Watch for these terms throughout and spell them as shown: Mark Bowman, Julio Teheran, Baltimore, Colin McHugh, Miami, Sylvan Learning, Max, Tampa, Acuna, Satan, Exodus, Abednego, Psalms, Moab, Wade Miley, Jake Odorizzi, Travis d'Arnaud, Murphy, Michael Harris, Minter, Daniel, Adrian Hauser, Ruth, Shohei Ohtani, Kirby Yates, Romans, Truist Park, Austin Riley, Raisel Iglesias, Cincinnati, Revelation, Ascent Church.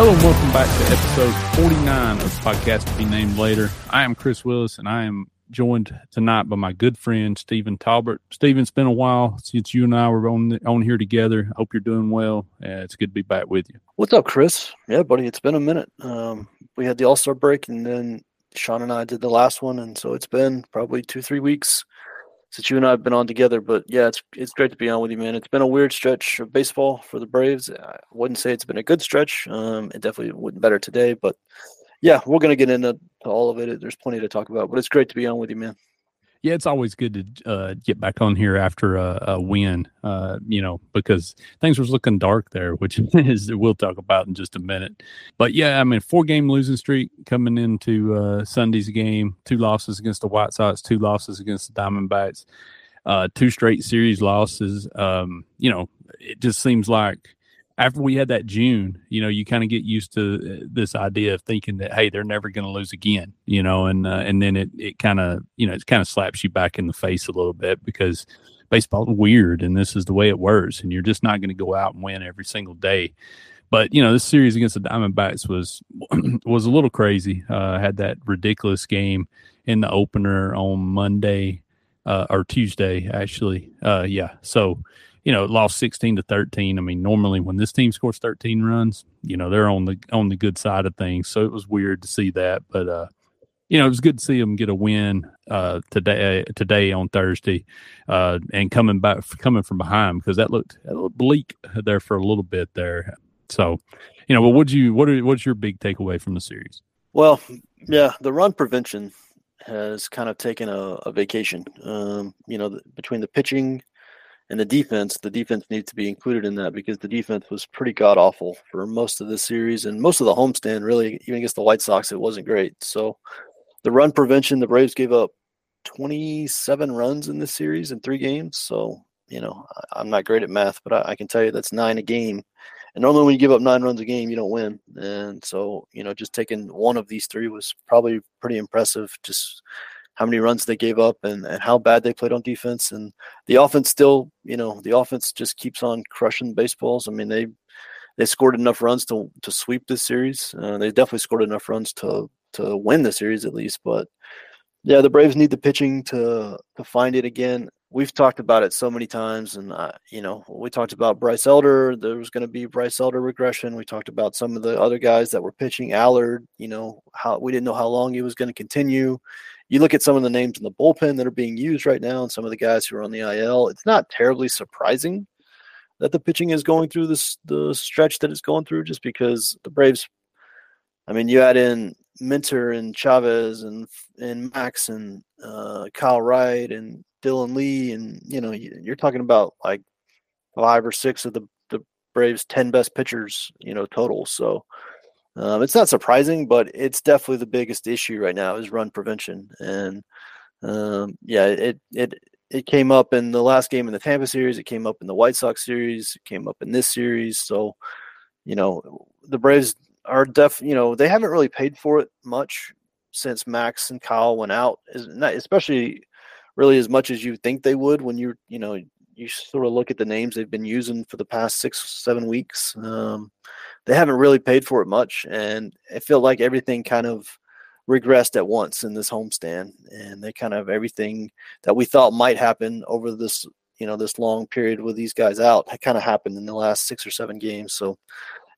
Hello and welcome back to episode 49 of Podcast to Be Named Later. I am Chris Willis, and I am joined tonight by my good friend, Stephen Talbert. Stephen, it's been a while since you and I were on here together. I hope you're doing well. It's good to be back with you. What's up, Chris? Yeah, buddy, it's been a minute. We had the All-Star break, and then Sean and I did the last one, and so it's been probably 2-3 weeks since you and I have been on together. But, yeah, it's great to be on with you, man. It's been a weird stretch of baseball for the Braves. I wouldn't say it's been a good stretch. It definitely wasn't better today. But, yeah, we're going to get into all of it. There's plenty to talk about. But it's great to be on with you, man. Yeah, it's always good to get back on here after a win, because things was looking dark there, which is we'll talk about in just a minute. But, yeah, I mean, 4-game losing streak coming into Sunday's game, 2 losses against the White Sox, 2 losses against the Diamondbacks, 2 straight series losses. It just seems like after we had that June, you kind of get used to this idea of thinking that, hey, they're never going to lose again, and then it kind of, it kind of slaps you back in the face a little bit because baseball's weird and this is the way it works, and you're just not going to go out and win every single day. But, this series against the Diamondbacks was a little crazy. Had that ridiculous game in the opener on Monday or Tuesday, actually. So, lost 16-13. I mean, normally when this team scores 13 runs, they're on the good side of things. So it was weird to see that, but it was good to see them get a win today on Thursday, and coming from behind, because that looked bleak there for a little bit there. So, but what's your big takeaway from the series? Well, yeah, the run prevention has kind of taken a vacation. Between the pitching and the defense needs to be included in that, because the defense was pretty god-awful for most of this series and most of the homestand, really. Even against the White Sox, it wasn't great. So the run prevention, the Braves gave up 27 runs in this series in 3 games. So, I'm not great at math, but I can tell you that's 9 a game. And normally when you give up 9 runs a game, you don't win. And so, just taking one of these 3 was probably pretty impressive, just how many runs they gave up and how bad they played on defense. And the offense still, the offense just keeps on crushing baseballs. I mean, they scored enough runs to sweep this series. They definitely scored enough runs to win the series at least. But, yeah, the Braves need the pitching to find it again. We've talked about it so many times. And, we talked about Bryce Elder. There was going to be Bryce Elder regression. We talked about some of the other guys that were pitching. Allard, how we didn't know how long he was going to continue. You look at some of the names in the bullpen that are being used right now and some of the guys who are on the IL, it's not terribly surprising that the pitching is going through the stretch that it's going through, just because the Braves, you add in Minter and Chavez and Max and Kyle Wright and Dylan Lee, and, you're talking about like 5 or 6 of the Braves' 10 best pitchers, total. So, it's not surprising, but it's definitely the biggest issue right now is run prevention. And, it came up in the last game in the Tampa series. It came up in the White Sox series. It came up in this series. So, the Braves are they haven't really paid for it much since Max and Kyle went out, especially really as much as you think they would when you sort of look at the names they've been using for the past 6, 7 weeks. They haven't really paid for it much, and I feel like everything kind of regressed at once in this homestand, and they kind of everything that we thought might happen over this, this long period with these guys out, kind of happened in the last 6 or 7 games. So,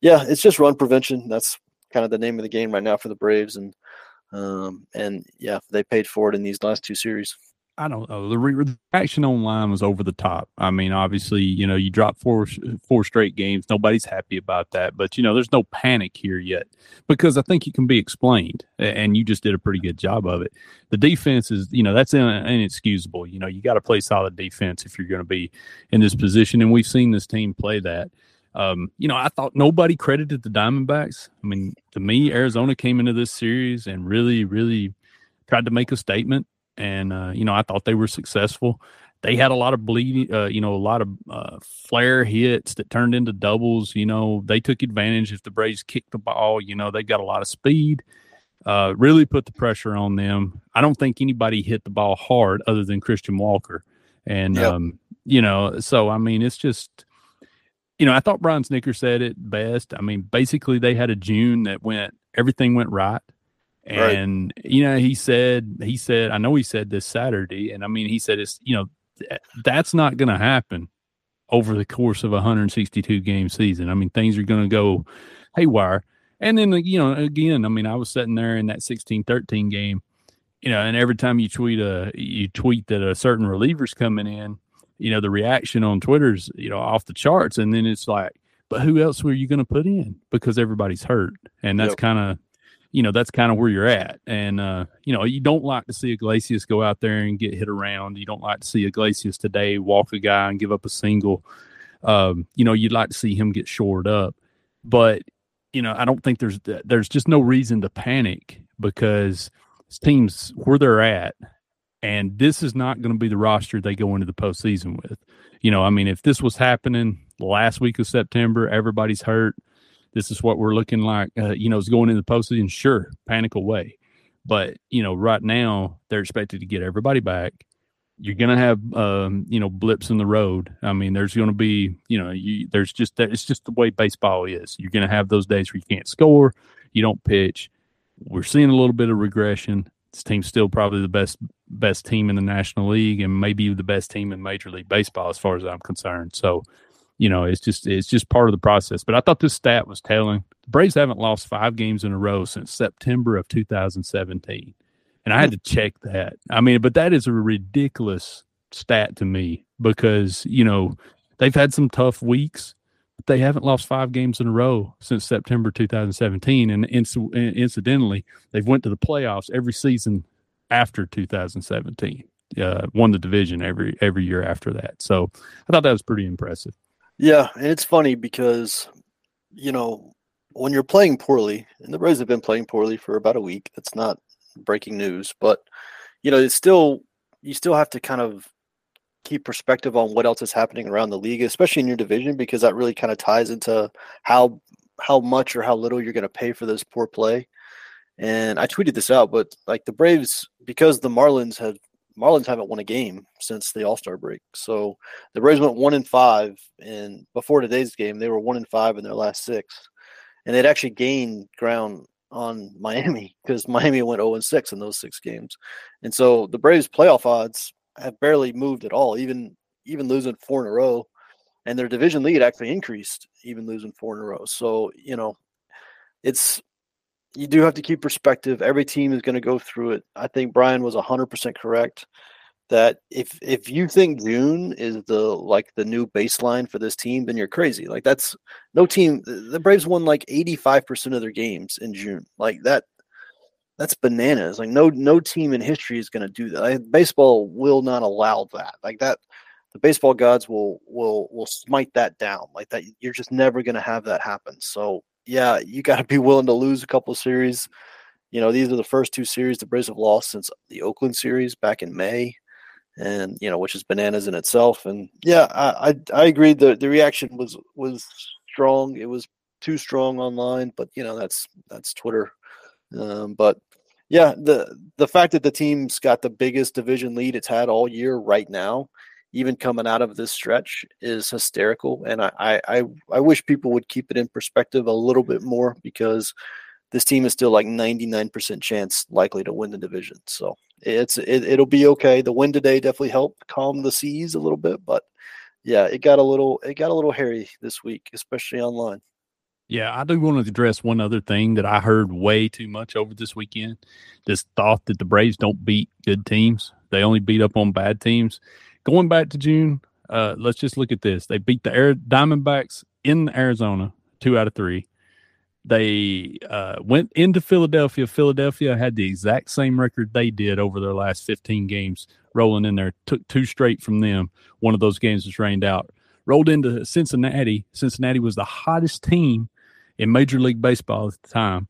yeah, it's just run prevention. That's kind of the name of the game right now for the Braves, and yeah, they paid for it in these last 2 series. I don't know. The reaction online was over the top. I mean, obviously, you drop four straight games. Nobody's happy about that. But, there's no panic here yet, because I think it can be explained, and you just did a pretty good job of it. The defense is, that's inexcusable. You got to play solid defense if you're going to be in this position, and we've seen this team play that. I thought nobody credited the Diamondbacks. I mean, to me, Arizona came into this series and really, really tried to make a statement. And, I thought they were successful. They had a lot of bleeding, a lot of flare hits that turned into doubles. They took advantage if the Braves kicked the ball. They got a lot of speed, really put the pressure on them. I don't think anybody hit the ball hard other than Christian Walker. And, yep. So, it's just – you know, I thought Brian Snicker said it best. I mean, basically they had a June that everything went right. And, you know, he said, I know he said this Saturday, and I mean, he said, it's, you know, that's not going to happen over the course of a 162 game season. I mean, things are going to go haywire. And then, you know, again, I mean, I was sitting there in that 16-13 game, you know, and every time you tweet that a certain reliever's coming in, you know, the reaction on Twitter's, you know, off the charts. And then it's like, but who else were you going to put in? Because everybody's hurt. And that's kind of where you're at. And, you know, you don't like to see Iglesias go out there and get hit around. You don't like to see Iglesias today walk a guy and give up a single. You know, you'd like to see him get shored up. But, you know, I don't think there's just no reason to panic, because teams where they're at, and this is not going to be the roster they go into the postseason with. You know, I mean, if this was happening last week of September, everybody's hurt, this is what we're looking like, you know, is going into the postseason, sure, panic away. But, you know, right now they're expected to get everybody back. You're going to have, you know, blips in the road. I mean, there's going to be, you know, it's just the way baseball is. You're going to have those days where you can't score, you don't pitch. We're seeing a little bit of regression. This team's still probably the best team in the National League, and maybe the best team in Major League Baseball as far as I'm concerned. So, you know, it's just part of the process. But I thought this stat was telling. The Braves haven't lost 5 games in a row since September of 2017. And I had to check that. I mean, but that is a ridiculous stat to me, because, you know, they've had some tough weeks, but they haven't lost 5 games in a row since September 2017. And incidentally, they've went to the playoffs every season after 2017, won the division every year after that. So I thought that was pretty impressive. Yeah, and it's funny because, you know, when you're playing poorly, and the Braves have been playing poorly for about a week, it's not breaking news, but you know, it's still, you still have to kind of keep perspective on what else is happening around the league, especially in your division, because that really kind of ties into how much or how little you're going to pay for this poor play. And I tweeted this out, but like the Braves, because the Marlins haven't won a game since the All-Star break. So the Braves went 1-5, and before today's game, they were 1-5 in their last 6, and they'd actually gained ground on Miami, because Miami went 0-6 in those 6 games. And so the Braves playoff odds have barely moved at all, even losing 4 in a row, and their division lead actually increased, even losing 4 in a row. So, you know, you do have to keep perspective. Every team is going to go through it. I think Brian was 100% correct that if you think June is the new baseline for this team, then you're crazy. Like, that's no team. The Braves won like 85% of their games in June. Like that's bananas. Like no team in history is going to do that. Like, baseball will not allow that. Like that, the baseball gods will smite that down. Like that, you're just never going to have that happen. So yeah, you got to be willing to lose a couple of series. You know, these are the first 2 series the Braves have lost since the Oakland series back in May. And, you know, which is bananas in itself. And yeah, I agree. The reaction was strong. It was too strong online, but you know, that's Twitter. But yeah, the fact that the team's got the biggest division lead it's had all year right now, even coming out of this stretch, is hysterical. And I wish people would keep it in perspective a little bit more, because this team is still like 99% chance likely to win the division. So it'll be okay. The win today definitely helped calm the seas a little bit, but yeah, it got a little hairy this week, especially online. Yeah, I do want to address one other thing that I heard way too much over this weekend. This thought that the Braves don't beat good teams; they only beat up on bad teams. Going back to June, let's just look at this. They beat the Diamondbacks in Arizona 2 out of 3. They went into Philadelphia. Philadelphia had the exact same record they did over their last 15 games, rolling in there, took 2 straight from them. One of those games was rained out. Rolled into Cincinnati. Cincinnati was the hottest team in Major League Baseball at the time.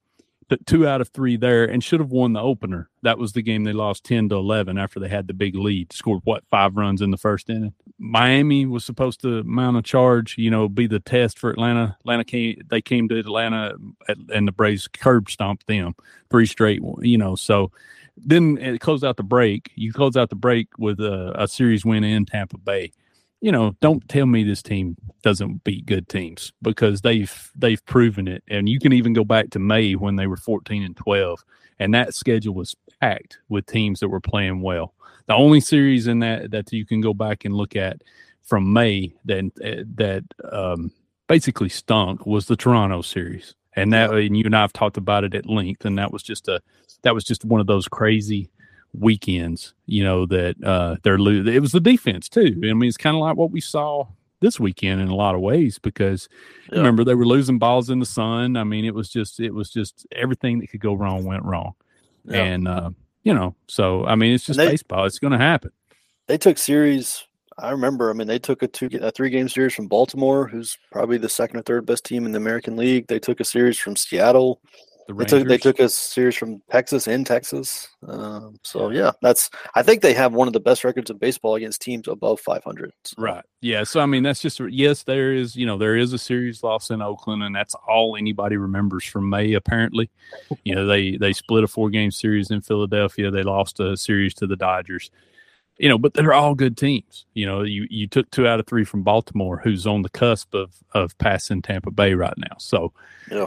Took 2 out of 3 there and should have won the opener. That was the game they lost 10-11 after they had the big lead. Scored, 5 runs in the first inning. Miami was supposed to mount a charge, you know, be the test for Atlanta. They came to Atlanta, and the Braves curb stomped them 3 straight, you know. So then it closed out the break. You close out the break with a series win in Tampa Bay. you know, don't tell me this team doesn't beat good teams, because they've proven it. And you can even go back to May when they were 14-12, and that schedule was packed with teams that were playing well. The only series in that you can go back and look at from May that basically stunk was the Toronto series. And you and I have talked about it at length, and that was just one of those crazy weekends, you know, that they're losing. It was the defense too. I mean, it's kind of like what we saw this weekend in a lot of ways, because remember, they were losing balls in the sun. I mean, it was just everything that could go wrong went wrong. Yeah. And you know, so I mean, it's just baseball. It's going to happen. They took series. I remember. I mean, they took a 3-game series from Baltimore, who's probably the second or third best team in the American League. They took a series from Seattle. They took a series from Texas in Texas. I think they have one of the best records in baseball against teams above 500. So. Right. Yeah. So I mean, that's just there is a series loss in Oakland, and that's all anybody remembers from May. Apparently, you know, they split a 4-game series in Philadelphia. They lost a series to the Dodgers. You know, but they're all good teams. You know, you took 2 out of 3 from Baltimore, who's on the cusp of passing Tampa Bay right now. So,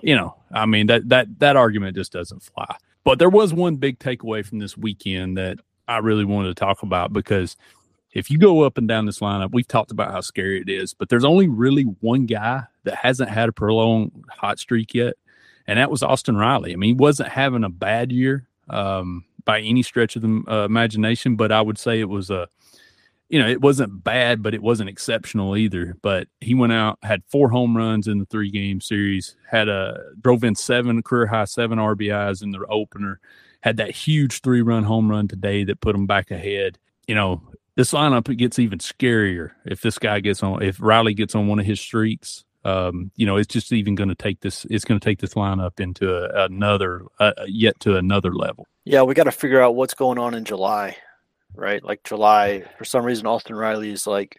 You know, I mean, that argument just doesn't fly. But there was one big takeaway from this weekend that I really wanted to talk about, because if you go up and down this lineup, we've talked about how scary it is, but there's only really one guy that hasn't had a prolonged hot streak yet, and that was Austin Riley. I mean, he wasn't having a bad year, by any stretch of the imagination, but I would say it was it wasn't bad, but it wasn't exceptional either. But he went out, had 4 home runs in the 3-game series, drove in 7 career-high 7 RBIs in the opener, had that huge 3-run home run today that put him back ahead. You know, this lineup, it gets even scarier if this guy if Riley gets on one of his streaks. You know, it's just even going to take this. It's going to take this lineup into another level. Yeah, we got to figure out what's going on in July, right? Like July, for some reason, Austin Riley is like,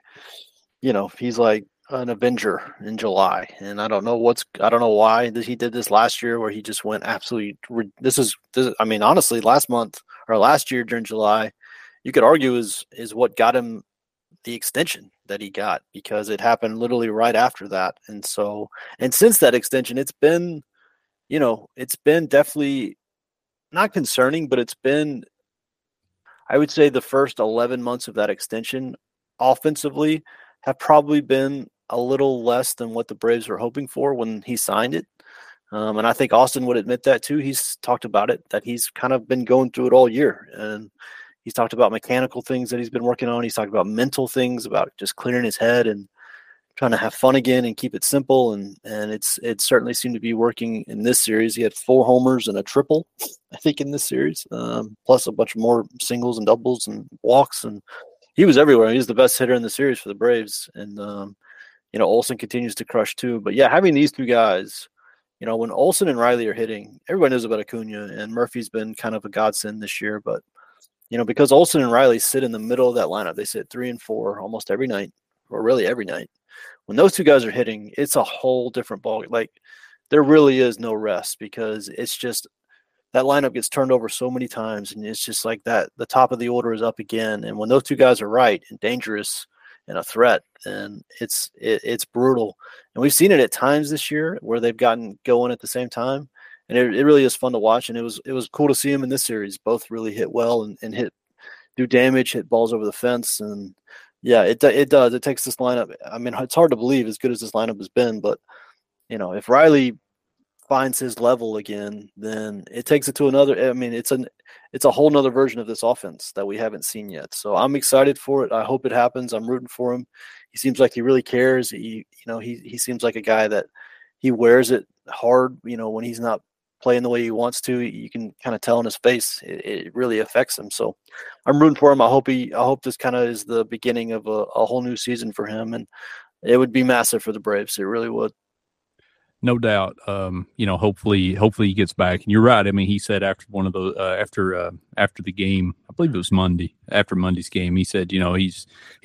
you know, he's like an Avenger in July, and I don't know why he did this last year, where he just went absolutely. I mean, honestly, last year during July, you could argue is what got him the extension that he got, because it happened literally right after that. And so, and since that extension, it's been definitely not concerning, but it's been, I would say the first 11 months of that extension offensively have probably been a little less than what the Braves were hoping for when he signed it. And I think Austin would admit that too. He's talked about it, that he's kind of been going through it all year, and he's talked about mechanical things that he's been working on. He's talked about mental things, about just clearing his head and trying to have fun again and keep it simple. And it certainly seemed to be working in this series. He had 4 homers and a triple, I think, in this series, plus a bunch more singles and doubles and walks. And he was everywhere. He was the best hitter in the series for the Braves. And, you know, Olsen continues to crush too. But, yeah, having these 2 guys, you know, when Olsen and Riley are hitting, everyone knows about Acuna, and Murphy's been kind of a godsend this year, but you know, because Olsen and Riley sit in the middle of that lineup, they sit 3 and 4 almost every night, or really every night. When those 2 guys are hitting, it's a whole different ball. Like, there really is no rest, because it's just that lineup gets turned over so many times, and it's just like that. The top of the order is up again, and when those 2 guys are right and dangerous and a threat, and it's brutal. And we've seen it at times this year where they've gotten going at the same time. And it really is fun to watch, and it was cool to see him in this series. Both really hit well and do damage, hit balls over the fence, and yeah, it does. It takes this lineup. I mean, it's hard to believe, as good as this lineup has been, but you know, if Riley finds his level again, then it takes it to another. I mean, it's a whole nother version of this offense that we haven't seen yet. So I'm excited for it. I hope it happens. I'm rooting for him. He seems like he really cares. He seems like a guy that he wears it hard. You know, when he's not playing the way he wants to, you can kind of tell in his face it really affects him. So I'm rooting for him. I hope this kind of is the beginning of a whole new season for him, and it would be massive for the Braves. It really would, no doubt. You know, hopefully he gets back. And you're right. I mean, he said after one of those after the game, I believe it was Monday, after Monday's game, he said, you know, he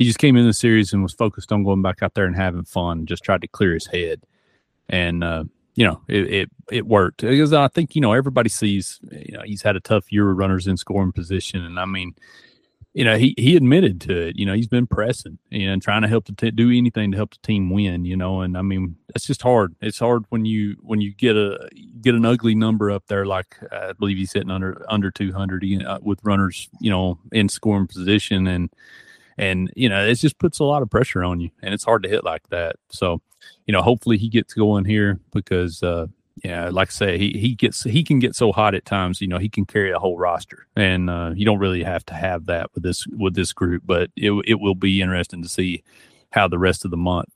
just came in the series and was focused on going back out there and having fun, just tried to clear his head, and you know, it worked, because I think, you know, everybody sees, you know, he's had a tough year with runners in scoring position. And I mean, you know, he admitted to it. You know, he's been pressing and trying to help the do anything to help the team win. You know, and I mean, that's just hard. It's hard when you get an ugly number up there, like I believe he's hitting under 200 with runners, you know, in scoring position, and you know, it just puts a lot of pressure on you, and it's hard to hit like that. So, you know, hopefully he gets going here because. Yeah, like I say, he can get so hot at times. You know, he can carry a whole roster, and you don't really have to have that with this group. But it will be interesting to see how the rest of the month,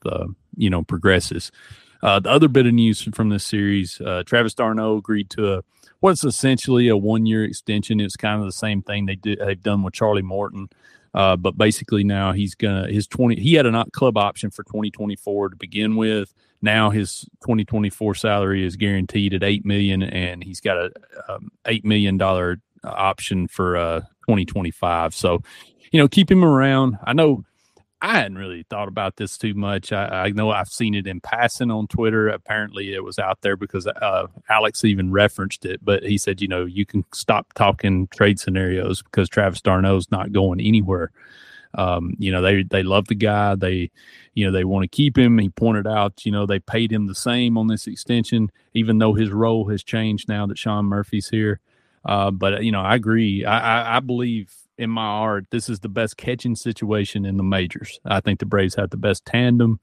you know, progresses. The other bit of news from this series, Travis d'Arnaud agreed to what's essentially a 1-year extension. It's kind of the same thing they've done with Charlie Morton. But basically now he had a club option for 2024 to begin with. Now his 2024 salary is guaranteed at $8 million, and he's got a $8 million option for 2025. So, you know, keep him around. I know I hadn't really thought about this too much. I know I've seen it in passing on Twitter. Apparently it was out there because Alex even referenced it, but he said, you know, you can stop talking trade scenarios because Travis d'Arnaud's not going anywhere. You know, they love the guy. They, you know, they want to keep him. He pointed out, you know, they paid him the same on this extension, even though his role has changed now that Sean Murphy's here. But, you know, I agree. I believe in my heart, this is the best catching situation in the majors. I think the Braves have the best tandem,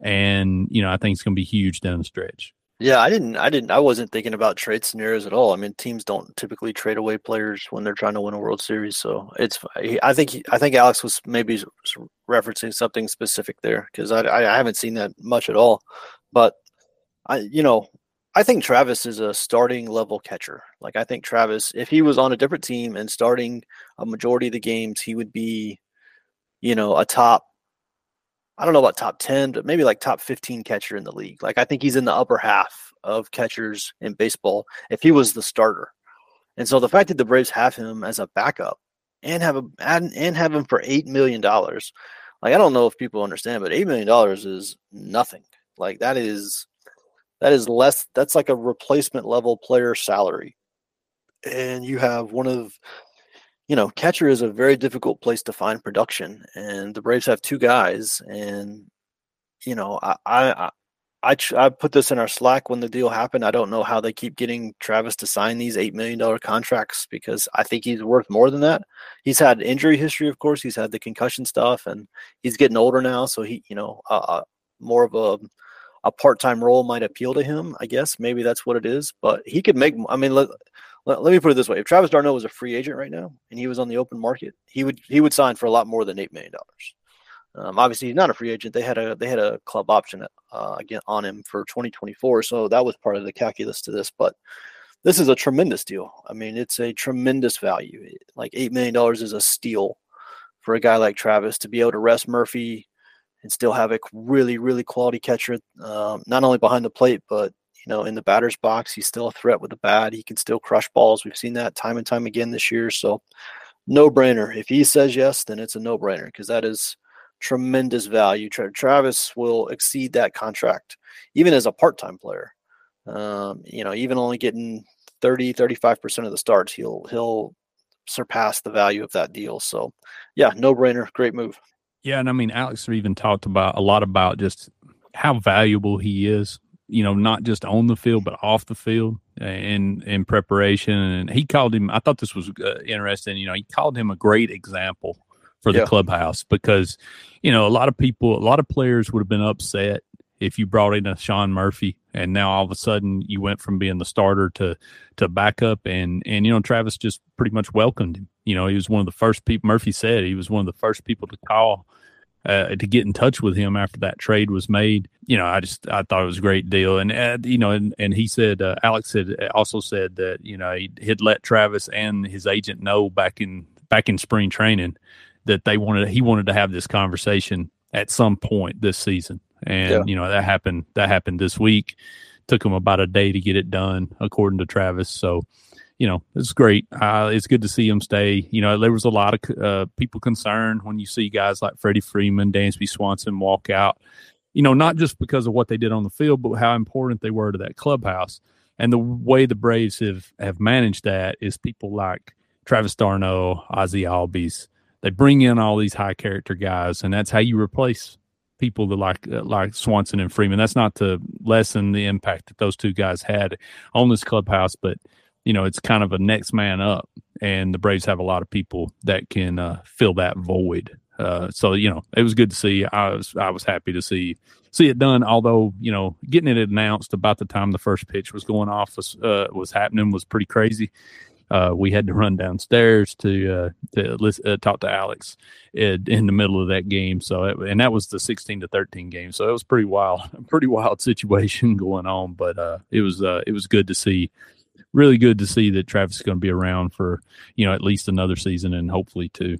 and, you know, I think it's going to be huge down the stretch. Yeah, I wasn't thinking about trade scenarios at all. I mean, teams don't typically trade away players when they're trying to win a World Series. So I think Alex was maybe referencing something specific there, because I haven't seen that much at all. But I think Travis is a starting level catcher. Like, I think Travis, if he was on a different team and starting a majority of the games, he would be, you know, a top, I don't know about top 10, but maybe like top 15 catcher in the league. Like, I think he's in the upper half of catchers in baseball if he was the starter. And so the fact that the Braves have him as a backup and have him for $8 million, like, I don't know if people understand, but $8 million is nothing. Like, that is less. That's like a replacement level player salary. And you have catcher is a very difficult place to find production. And the Braves have two guys. And, you know, I put this in our Slack when the deal happened. I don't know how they keep getting Travis to sign these $8 million contracts, because I think he's worth more than that. He's had injury history, of course. He's had the concussion stuff, and he's getting older now. So he, you know, more of a part-time role might appeal to him, I guess. Maybe that's what it is. But he could make – I mean, let me put it this way. If Travis d'Arnaud was a free agent right now and he was on the open market, he would sign for a lot more than $8 million. Obviously, he's not a free agent. They had a club option again on him for 2024, so that was part of the calculus to this. But this is a tremendous deal. I mean, it's a tremendous value. Like, $8 million is a steal for a guy like Travis to be able to rest Murphy and still have a really, really quality catcher, not only behind the plate, but, you know, in the batter's box. He's still a threat with the bat. He can still crush balls. We've seen that time and time again this year. So, no-brainer. If he says yes, then it's a no-brainer, because that is tremendous value. Travis will exceed that contract, even as a part-time player. You know, even only getting 30-35% of the starts, he'll surpass the value of that deal. So, yeah, no-brainer. Great move. Yeah, and I mean, Alex even talked a lot about just how valuable he is, you know, not just on the field, but off the field and in preparation. And he called him, I thought this was interesting, you know, he called him a great example for the clubhouse, because, you know, a lot of players would have been upset if you brought in a Sean Murphy and now all of a sudden you went from being the starter to backup. And, you know, Travis just pretty much welcomed him. You know, he was one of the first people, Murphy said, he was one of the first people to call, to get in touch with him after that trade was made. You know, I thought it was a great deal. And, you know, and he said, Alex had also said that, you know, he had let Travis and his agent know back in spring training that he wanted to have this conversation at some point this season. And, you know, that happened this week. Took him about a day to get it done, according to Travis. So, you know, it's great. It's good to see him stay. You know, there was a lot of people concerned when you see guys like Freddie Freeman, Dansby Swanson walk out, you know, not just because of what they did on the field, but how important they were to that clubhouse. And the way the Braves have managed that is people like Travis d'Arnaud, Ozzie Albies, They bring in all these high character guys, and that's how you replace people that like Swanson and Freeman. That's not to lessen the impact that those two guys had on this clubhouse, but you know, it's kind of a next man up, and the Braves have a lot of people that can fill that void. So, you know, it was good to see. I was happy to see it done. Although, you know, getting it announced about the time the first pitch was going off was happening was pretty crazy. We had to run downstairs to talk to Alex in the middle of that game. So, and that was the 16-13 game. So it was pretty wild situation going on. But it was good to see. Really good to see that Travis is going to be around for, you know, at least another season and hopefully two.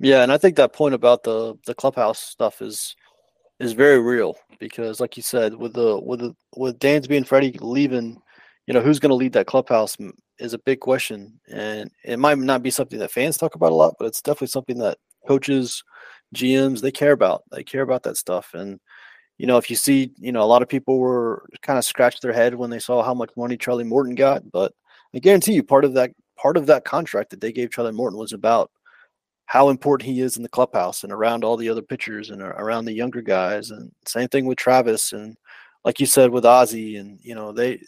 Yeah, and I think that point about the clubhouse stuff is very real, because like you said, with Dansby and Freddie leaving, you know, who's going to lead that clubhouse is a big question. And it might not be something that fans talk about a lot, but it's definitely something that coaches, GMs, they care about. They care about that stuff. And you know, if you see, you know, a lot of people were kind of scratched their head when they saw how much money Charlie Morton got, but I guarantee you part of that contract that they gave Charlie Morton was about how important he is in the clubhouse and around all the other pitchers and around the younger guys. And same thing with Travis. And like you said, with Ozzy, and, you know, they,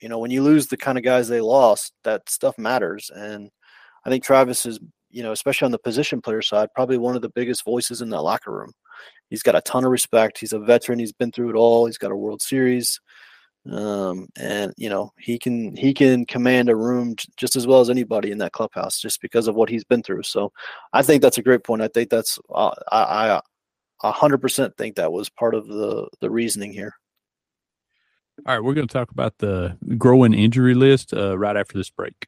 you know, when you lose the kind of guys they lost, that stuff matters. And I think Travis is, you know, especially on the position player side, probably one of the biggest voices in that locker room. He's got a ton of respect. He's a veteran. He's been through it all. He's got a World Series. And, you know, he can command a room just as well as anybody in that clubhouse just because of what he's been through. So I think that's a great point. I think that's I 100% think that was part of the reasoning here. All right, we're going to talk about the growing injury list right after this break.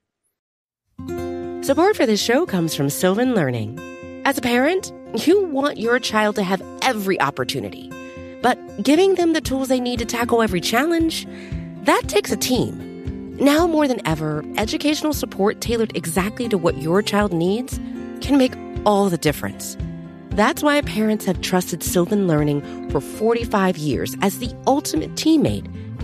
Support for this show comes from Sylvan Learning. As a parent, you want your child to have every opportunity. But giving them the tools they need to tackle every challenge, that takes a team. Now more than ever, educational support tailored exactly to what your child needs can make all the difference. That's why parents have trusted Sylvan Learning for 45 years as the ultimate teammate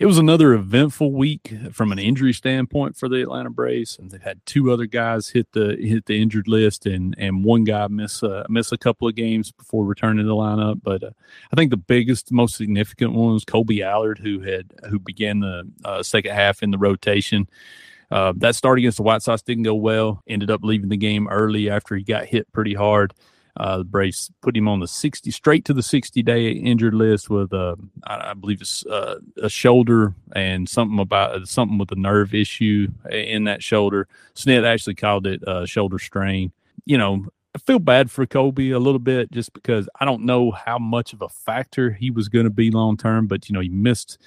It was another eventful week from an injury standpoint for the Atlanta Braves, and they've had two other guys hit the injured list, and one guy miss a couple of games before returning to the lineup. But I think the biggest, most significant one was Colby Allard, who began the second half in the rotation. That start against the White Sox didn't go well. Ended up leaving the game early after he got hit pretty hard. The Braves put him on straight to the 60-day injured list with I believe it's a shoulder and something with a nerve issue in that shoulder. Snit actually called it shoulder strain. You know, I feel bad for Colby a little bit just because I don't know how much of a factor he was going to be long term, but you know, he missed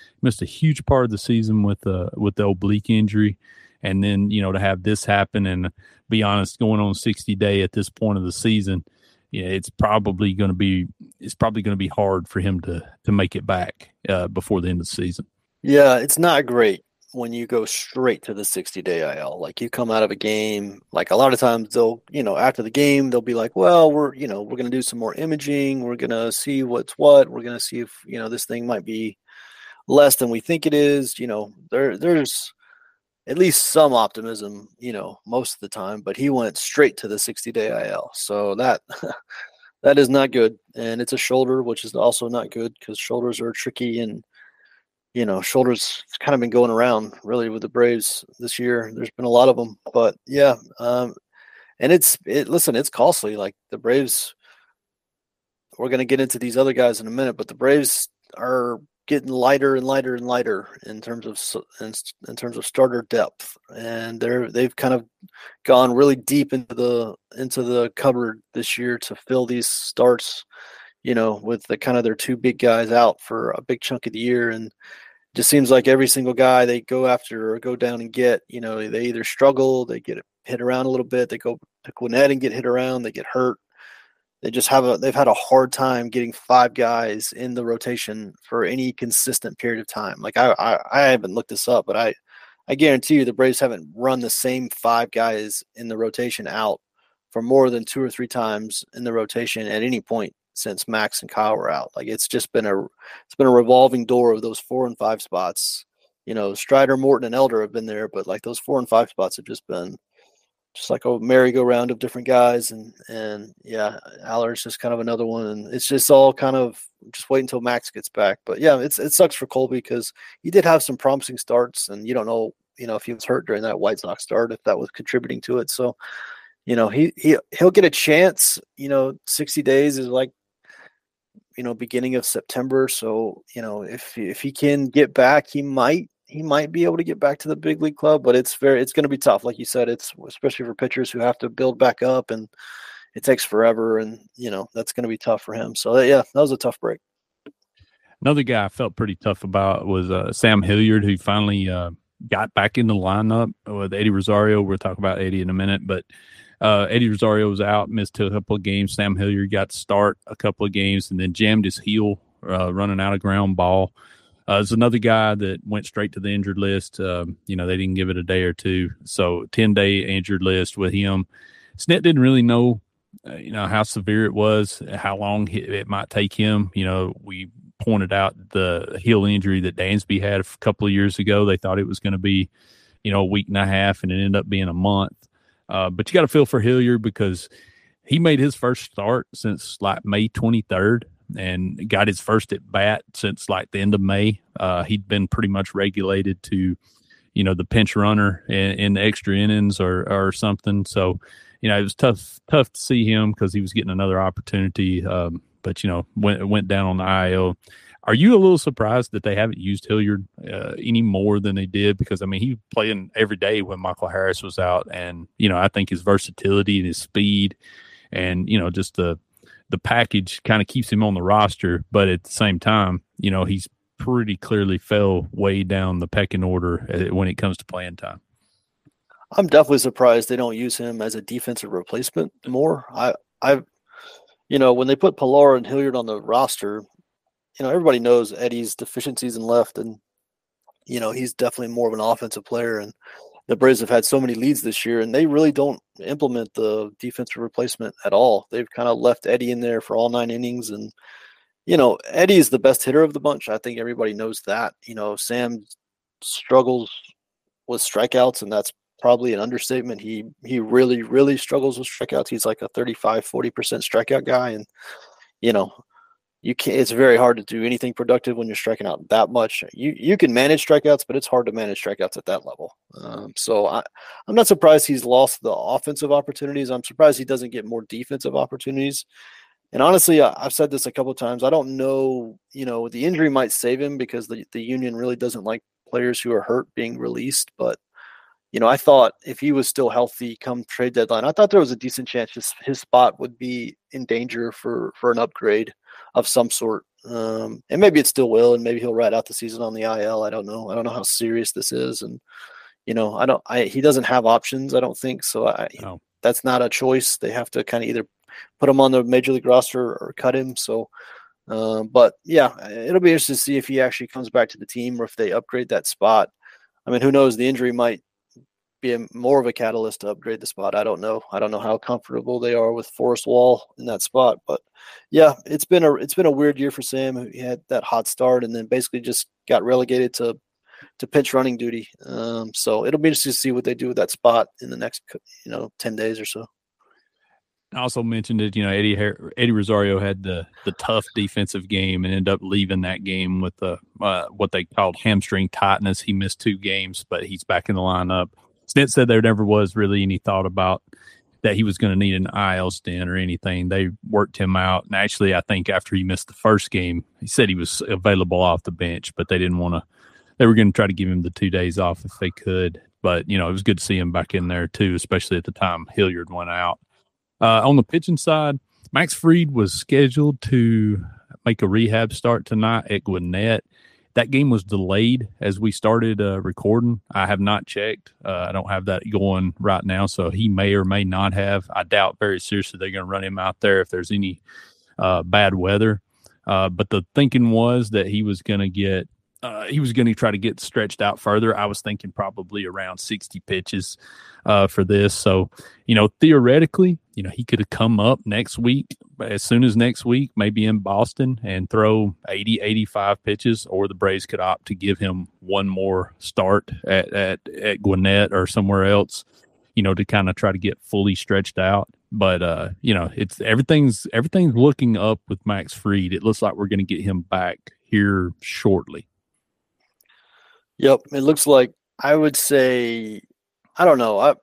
a huge part of the season with the oblique injury. And then, you know, to have this happen, and be honest, going on 60-day at this point of the season, yeah, it's probably going to be hard for him to make it back before the end of the season. Yeah, it's not great when you go straight to the 60-day IL. Like, you come out of a game, like a lot of times they'll, you know, after the game they'll be like, well, we're going to do some more imaging. We're going to see we're going to see if, you know, this thing might be less than we think it is. You know, there's at least some optimism, you know, most of the time, but he went straight to the 60-day IL. So that is not good. And it's a shoulder, which is also not good, because shoulders are tricky, and, you know, shoulders kind of been going around really with the Braves this year. There's been a lot of them, but yeah. And it's costly. Like, the Braves, we're going to get into these other guys in a minute, but the Braves are getting lighter and lighter and lighter in terms of starter depth, and they've kind of gone really deep into the cupboard this year to fill these starts, you know, with the kind of their two big guys out for a big chunk of the year. And it just seems like every single guy they go after or go down and get, you know, they either struggle, they get hit around a little bit, they go to Gwinnett and get hit around, they get hurt. They just they've had a hard time getting five guys in the rotation for any consistent period of time. Like I haven't looked this up, but I guarantee you the Braves haven't run the same five guys in the rotation out for more than two or three times in the rotation at any point since Max and Kyle were out. Like it's just been a revolving door of those 4 and 5 spots. You know, Strider, Morton, and Elder have been there, but like those 4 and 5 spots have just been just like a merry-go-round of different guys, and yeah, Allard's just kind of another one, and it's just all kind of just wait until Max gets back. But yeah, it sucks for Colby because he did have some promising starts, and you don't know, you know, if he was hurt during that White Sox start, if that was contributing to it. So, you know, he'll get a chance. You know, 60 days is like, you know, beginning of September. So, you know, if he can get back, he might be able to get back to the big league club, but it's going to be tough. Like you said, it's especially for pitchers who have to build back up, and it takes forever. And, you know, that's going to be tough for him. So yeah, that was a tough break. Another guy I felt pretty tough about was Sam Hilliard, who finally got back in the lineup with Eddie Rosario. We'll talk about Eddie in a minute, but Eddie Rosario was out, missed a couple of games. Sam Hilliard got to start a couple of games and then jammed his heel running out of ground ball. It's another guy that went straight to the injured list. You know, they didn't give it a day or two. So 10-day injured list with him. Snett didn't really know, you know, how severe it was, how long it might take him. You know, we pointed out the heel injury that Dansby had a couple of years ago. They thought it was going to be, you know, a week and a half, and it ended up being a month. But you got to feel for Hilliard because he made his first start since like May 23rd. And got his first at bat since like the end of May. He'd been pretty much regulated to, you know, the pinch runner in the extra innings or something. So, you know, it was tough to see him because he was getting another opportunity. But, you know, went down on the IL. Are you a little surprised that they haven't used Hilliard any more than they did? Because, I mean, he was playing every day when Michael Harris was out. And, you know, I think his versatility and his speed and, you know, just the package kind of keeps him on the roster, but at the same time, you know, he's pretty clearly fell way down the pecking order when it comes to playing time. I'm definitely surprised they don't use him as a defensive replacement more. I you know, when they put Pilar and Hilliard on the roster, you know, everybody knows Eddie's deficiencies in left, and, you know, he's definitely more of an offensive player, and the Braves have had so many leads this year, and they really don't implement the defensive replacement at all. They've kind of left Eddie in there for all 9 innings, and, you know, Eddie is the best hitter of the bunch. I think everybody knows that. You know, Sam struggles with strikeouts, and that's probably an understatement. He really, really struggles with strikeouts. He's like a 35, 40% strikeout guy, and, you know, it's very hard to do anything productive when you're striking out that much. You can manage strikeouts, but it's hard to manage strikeouts at that level. So I'm not surprised he's lost the offensive opportunities. I'm surprised he doesn't get more defensive opportunities. And honestly, I've said this a couple of times. I don't know, you know, the injury might save him because the union really doesn't like players who are hurt being released. But, you know, I thought if he was still healthy come trade deadline, I thought there was a decent chance his spot would be in danger for an upgrade of some sort. And maybe it still will, and maybe he'll ride out the season on the IL. I don't know. I don't know how serious this is. And, you know, he doesn't have options, I don't think. So that's not a choice. They have to kind of either put him on the major league roster or cut him. So, but yeah, it'll be interesting to see if he actually comes back to the team or if they upgrade that spot. I mean, who knows? The injury might be more of a catalyst to upgrade the spot. I don't know. I don't know how comfortable they are with Forrest Wall in that spot, but yeah, it's been a weird year for Sam. He had that hot start and then basically just got relegated to pinch running duty. So it'll be interesting to see what they do with that spot in the next, you know, 10 days or so. I also mentioned that, you know, Eddie Rosario had the tough defensive game and ended up leaving that game with what they called hamstring tightness. He missed 2 games, but he's back in the lineup. Snett said there never was really any thought about that he was going to need an IL stint or anything. They worked him out. And actually, I think after he missed the first game, he said he was available off the bench, but they didn't want to. They were going to try to give him the 2 days off if they could. But, you know, it was good to see him back in there, too, especially at the time Hilliard went out. On the pitching side, Max Fried was scheduled to make a rehab start tonight at Gwinnett. That game was delayed as we started recording. I have not checked. I don't have that going right now, so he may or may not have. I doubt very seriously they're going to run him out there if there's any bad weather. But the thinking was that he was going to get he was going to try to get stretched out further. I was thinking probably around 60 pitches for this. So, you know, theoretically, you know, he could have come up next week, as soon as next week, maybe in Boston, and throw 80, 85 pitches, or the Braves could opt to give him one more start at Gwinnett or somewhere else, you know, to kind of try to get fully stretched out. But, you know, it's everything's looking up with Max Fried. It looks like we're going to get him back here shortly. Yep, it looks like, I would say, I don't know.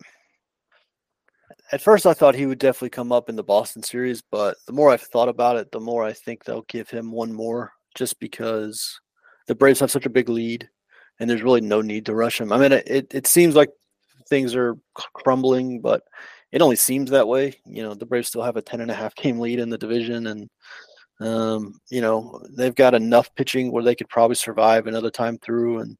At first I thought he would definitely come up in the Boston series, but the more I've thought about it, the more I think they'll give him one more just because the Braves have such a big lead and there's really no need to rush him. I mean, it seems like things are crumbling, but it only seems that way. You know, the Braves still have a 10.5 game lead in the division, and you know, they've got enough pitching where they could probably survive another time through. And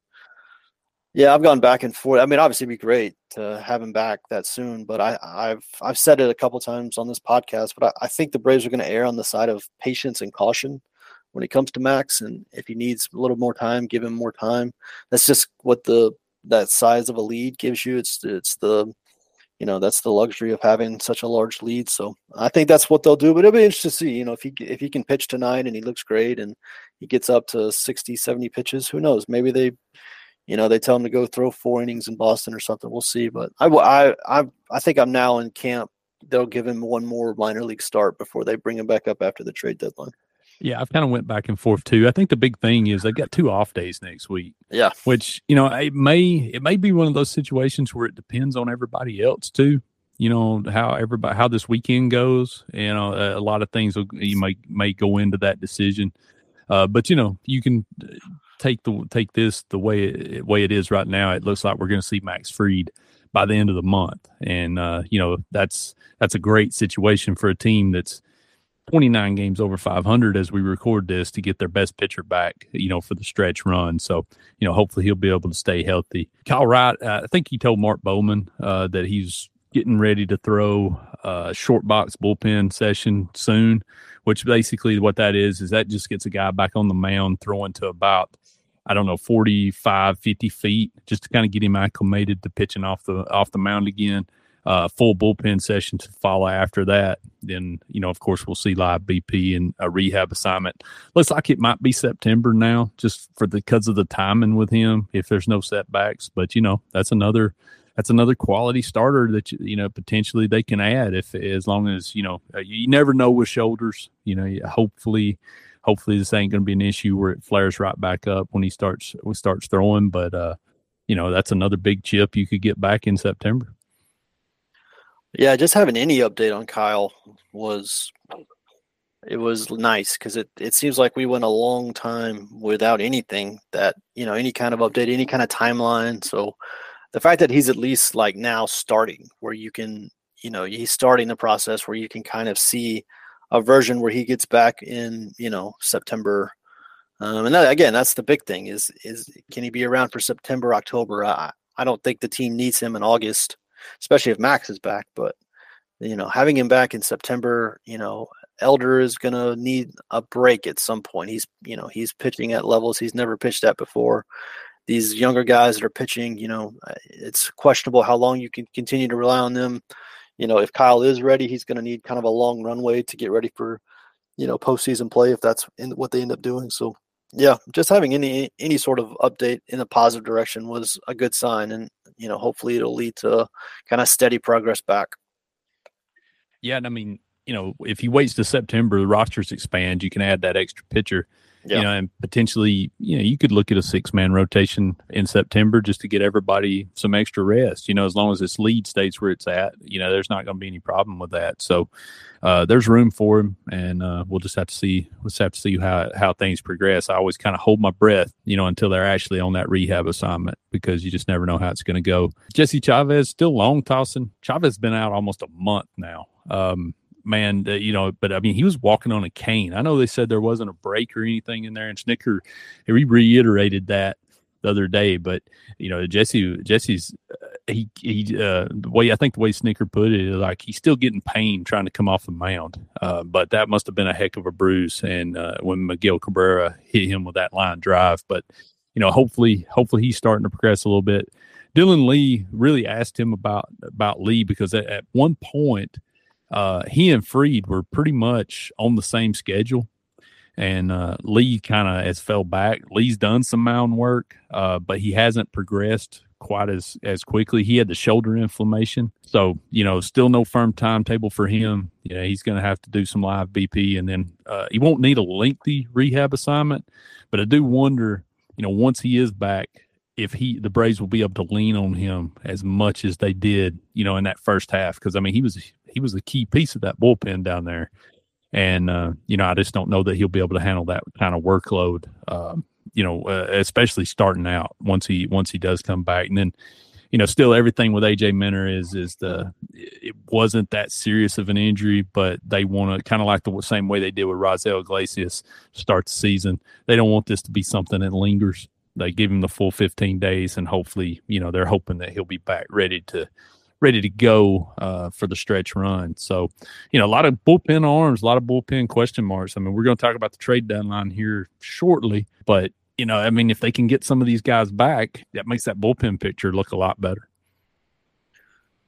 yeah, I've gone back and forth. I mean, obviously it'd be great to have him back that soon, but I've said it a couple times on this podcast, but I think the Braves are going to err on the side of patience and caution when it comes to Max. And if he needs a little more time, give him more time. That's just what that size of a lead gives you. It's the, you know, that's the luxury of having such a large lead. So I think that's what they'll do, but it'll be interesting to see, you know, if he can pitch tonight and he looks great and he gets up to 60, 70 pitches, who knows? Maybe they tell him to go throw 4 innings in Boston or something. We'll see. But I think I'm now in camp. They'll give him one more minor league start before they bring him back up after the trade deadline. Yeah, I've kind of went back and forth, too. I think the big thing is they got 2 off days next week. Yeah. Which, you know, it may be one of those situations where it depends on everybody else, too. You know, how this weekend goes. You know, a lot of things you may go into that decision. But, you know, you can – take this the way it is right now. It looks like we're going to see Max Fried by the end of the month, and you know, that's a great situation for a team that's 29 games over 500 as we record this to get their best pitcher back, you know, for the stretch run. So, you know, hopefully he'll be able to stay healthy. Kyle Wright, I think he told Mark Bowman that he's getting ready to throw a short box bullpen session soon, which basically what that is that just gets a guy back on the mound throwing to about, I don't know, 45, 50 feet, just to kind of get him acclimated to pitching off the mound again. Full bullpen session to follow after that. Then, you know, of course, we'll see live BP and a rehab assignment. Looks like it might be September now, just because of the timing with him, if there's no setbacks. But, you know, that's another quality starter that, you know, potentially they can add as long as, you know, you never know with shoulders. You know, hopefully this ain't going to be an issue where it flares right back up when he starts throwing. But, you know, that's another big chip you could get back in September. Yeah, just having any update on Kyle was nice because it seems like we went a long time without anything that, you know, any kind of update, any kind of timeline. So the fact that he's at least like now starting where you can, you know, he's starting the process where you can kind of see a version where he gets back in, you know, September. And that, again, that's the big thing is can he be around for September, October? I don't think the team needs him in August, especially if Max is back. But, you know, having him back in September, you know, Elder is going to need a break at some point. He's, you know, he's pitching at levels he's never pitched at before. These younger guys that are pitching, you know, it's questionable how long you can continue to rely on them. You know, if Kyle is ready, he's going to need kind of a long runway to get ready for, you know, postseason play if that's what they end up doing. So, yeah, just having any sort of update in a positive direction was a good sign, and you know, hopefully it'll lead to kind of steady progress back. Yeah, and I mean, you know, if he waits to September, the rosters expand. You can add that extra pitcher, you know, and potentially, you know, you could look at a 6-man rotation in September just to get everybody some extra rest, you know, as long as this lead stays where it's at, you know, there's not going to be any problem with that. So there's room for him, and we'll just have to see, how things progress. I always kind of hold my breath, you know, until they're actually on that rehab assignment, because you just never know how it's going to go. Jesse Chavez still long tossing. Chavez been out almost a month now. Man, you know, but I mean, he was walking on a cane. I know they said there wasn't a break or anything in there, and Snicker, he reiterated that the other day. But you know, Jesse's the way, I think the way Snicker put it is like he's still getting pain trying to come off the mound. But that must have been a heck of a bruise, and when Miguel Cabrera hit him with that line drive. But you know, hopefully he's starting to progress a little bit. Dylan Lee, really asked him about Lee, because at one point, he and Freed were pretty much on the same schedule, and Lee kind of has fell back. Lee's done some mound work, but he hasn't progressed quite as quickly. He had the shoulder inflammation, so you know, still no firm timetable for him. You know, he's going to have to do some live BP, and then he won't need a lengthy rehab assignment. But I do wonder, you know, once he is back, if the Braves will be able to lean on him as much as they did, you know, in that first half. Because I mean, he was a key piece of that bullpen down there, and you know, I just don't know that he'll be able to handle that kind of workload. You know, especially starting out once he does come back. And then, you know, still everything with AJ Minter it wasn't that serious of an injury, but they want to, kind of like the same way they did with Raisel Iglesias to start the season, they don't want this to be something that lingers. They give him the full 15 days, and hopefully, you know, they're hoping that he'll be back ready to go for the stretch run. So, you know, a lot of bullpen arms, a lot of bullpen question marks. I mean, we're going to talk about the trade deadline here shortly, but, you know, I mean, if they can get some of these guys back, that makes that bullpen picture look a lot better.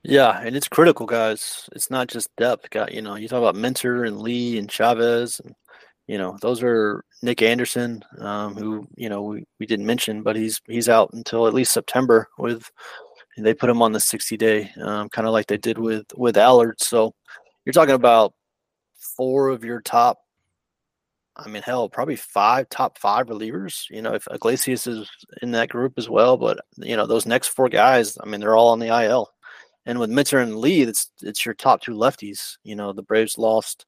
Yeah, and it's critical, guys. It's not just depth. You know, you talk about Minter and Lee and Chavez, and, you know, those are Nick Anderson, who, you know, we didn't mention, but he's out until at least September with – and they put him on the 60-day, kind of like they did with Allard. So you're talking about 4 of your top, I mean, hell, probably 5 top 5 relievers. You know, if Iglesias is in that group as well, but, you know, those next 4 guys, I mean, they're all on the IL. And with Minter and Lee, it's your top 2 lefties. You know, the Braves lost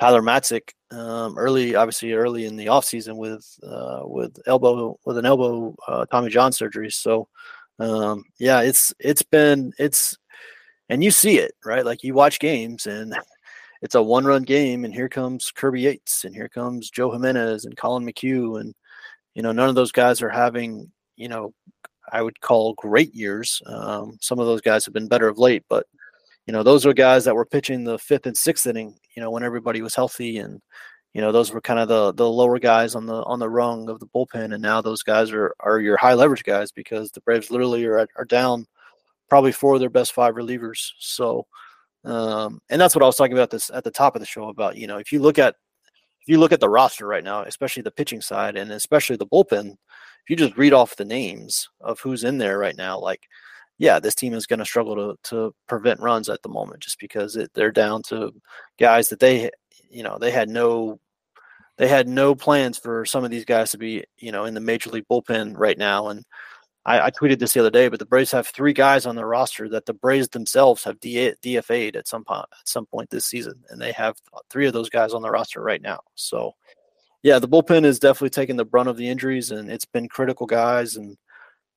Tyler Matzik early in the offseason with an elbow Tommy John surgery. So, yeah, it's been, and you see it, right? Like, you watch games and it's a 1-run game, and here comes Kirby Yates, and here comes Joe Jimenez and Colin McHugh. And, you know, none of those guys are having, you know, I would call great years. Some of those guys have been better of late, but, you know, those are guys that were pitching the 5th and 6th inning, you know, when everybody was healthy. And, you know, those were kind of the lower guys on the rung of the bullpen, and now those guys are your high leverage guys, because the Braves literally are down probably 4 of their best 5 relievers. So, and that's what I was talking about this at the top of the show about, you know, if you look at the roster right now, especially the pitching side and especially the bullpen, if you just read off the names of who's in there right now, like, yeah, this team is going to struggle to prevent runs at the moment, just because they're down to guys that they had no plans for some of these guys to be, you know, in the major league bullpen right now. And I tweeted this the other day, but the Braves have 3 guys on their roster that the Braves themselves have DFA'd at some point this season, and they have 3 of those guys on their roster right now. So, yeah, the bullpen is definitely taking the brunt of the injuries, and it's been critical guys. And,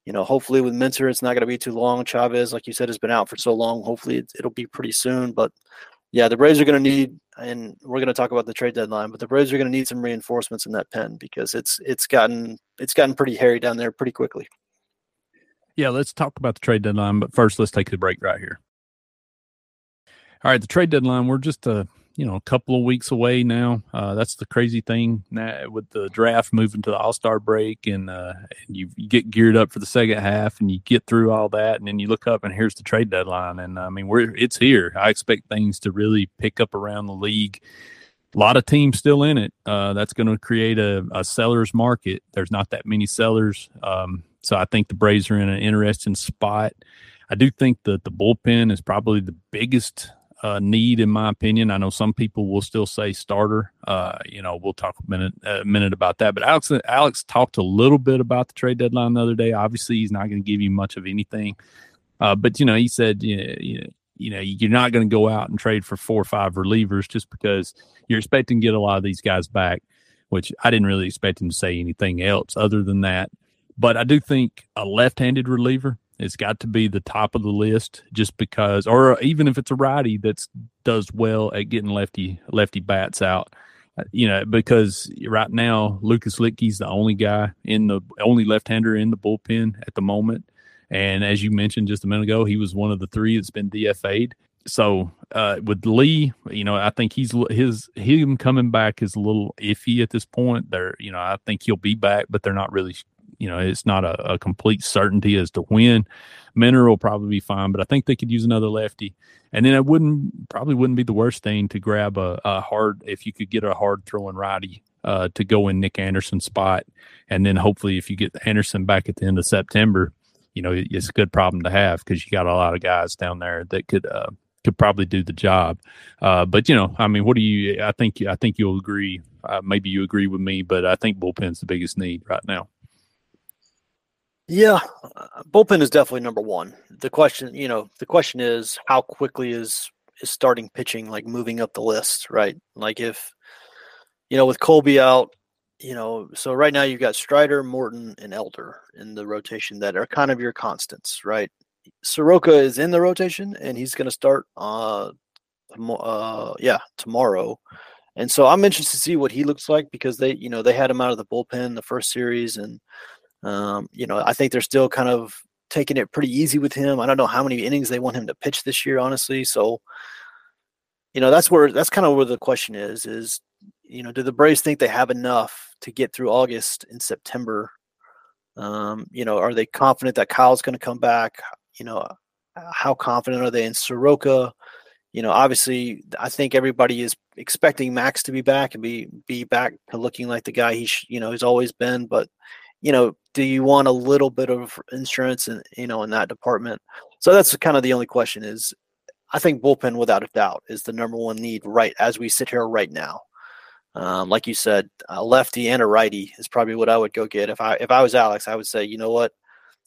you know, hopefully with Minter, it's not going to be too long. Chavez, like you said, has been out for so long. Hopefully it'll be pretty soon, but. Yeah, the Braves are going to need, and we're going to talk about the trade deadline, but the Braves are going to need some reinforcements in that pen, because it's gotten pretty hairy down there pretty quickly. Yeah, let's talk about the trade deadline, but first let's take the break right here. All right, the trade deadline, we're just a couple of weeks away now. That's the crazy thing now with the draft moving to the All-Star break, and you get geared up for the second half, and you get through all that, and then you look up and here's the trade deadline. And I mean, it's here. I expect things to really pick up around the league. A lot of teams still in it. That's going to create a seller's market. There's not that many sellers. So I think the Braves are in an interesting spot. I do think that the bullpen is probably the biggest need, in my opinion. I know some people will still say starter. We'll talk a minute about that. But Alex talked a little bit about the trade deadline the other day. Obviously, he's not going to give you much of anything. But, he said, you're not going to go out and trade for 4 or 5 relievers just because you're expecting to get a lot of these guys back, which I didn't really expect him to say anything else other than that. But I do think a left-handed reliever, it's got to be the top of the list, just because, or even if it's a righty that does well at getting lefty bats out, because right now Lucas Litke's the only guy only left-hander in the bullpen at the moment. And as you mentioned just a minute ago, he was one of the 3 that's been DFA'd. So with Lee, I think him coming back is a little iffy at this point. I think he'll be back, but they're not really. It's not a complete certainty as to when. Minter will probably be fine, but I think they could use another lefty. And then it probably wouldn't be the worst thing to grab if you could get a hard throwing righty to go in Nick Anderson's spot. And then hopefully if you get Anderson back at the end of September, it's a good problem to have because you got a lot of guys down there that could probably do the job. I think you'll agree. Maybe you agree with me, but I think bullpen's the biggest need right now. Yeah, bullpen is definitely number one. The question is how quickly is starting pitching moving up the list, right? If with Colby out, so right now you've got Strider, Morton, and Elder in the rotation that are kind of your constants, right? Soroka is in the rotation and he's going to start tomorrow. And so I'm interested to see what he looks like because they had him out of the bullpen the first series and I think they're still kind of taking it pretty easy with him. I don't know how many innings they want him to pitch this year, honestly. So, that's kind of where the question is, do the Braves think they have enough to get through August and September? Are they confident that Kyle's going to come back? How confident are they in Soroka? Obviously I think everybody is expecting Max to be back and be back to looking like the guy he's always been, but do you want a little bit of insurance in that department? So that's kind of the only question is, I think bullpen without a doubt is the number one need right as we sit here right now. Like you said, a lefty and a righty is probably what I would go get. If I was Alex, I would say, you know what?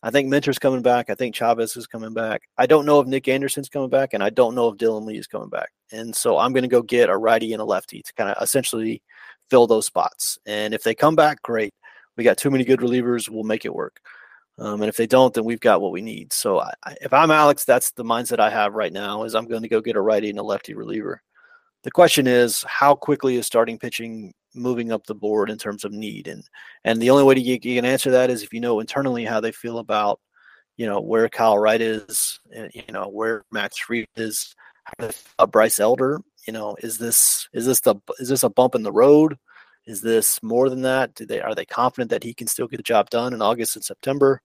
I think Minter's coming back. I think Chavez is coming back. I don't know if Nick Anderson's coming back, and I don't know if Dylan Lee is coming back. And so I'm going to go get a righty and a lefty to kind of essentially fill those spots. And if they come back, great. We got too many good relievers. We'll make it work. And if they don't, then we've got what we need. So if I'm Alex, that's the mindset I have right now is I'm going to go get a righty and a lefty reliever. The question is how quickly is starting pitching moving up the board in terms of need? And the only way you can answer that is if you know internally how they feel about, where Kyle Wright is, and, where Max Fried is, Bryce Elder, is this a bump in the road? Is this more than that? Are they confident that he can still get the job done in August and September?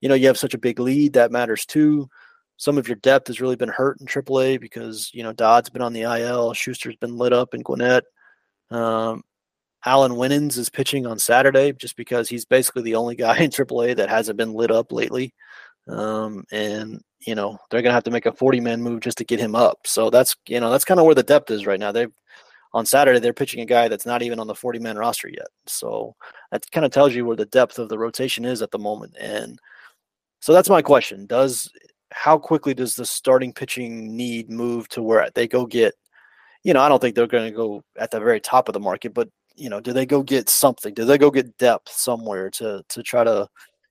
You have such a big lead that matters too. Some of your depth has really been hurt in AAA because Dodd's been on the IL, Schuster's been lit up in Gwinnett. Alan Winans is pitching on Saturday just because he's basically the only guy in AAA that hasn't been lit up lately. They're gonna have to make a 40-man move just to get him up. So that's kind of where the depth is right now. On Saturday, they're pitching a guy that's not even on the 40-man roster yet. So that kind of tells you where the depth of the rotation is at the moment. And so that's my question. How quickly does the starting pitching need move to where they go get, I don't think they're going to go at the very top of the market, but, do they go get something? Do they go get depth somewhere to try to,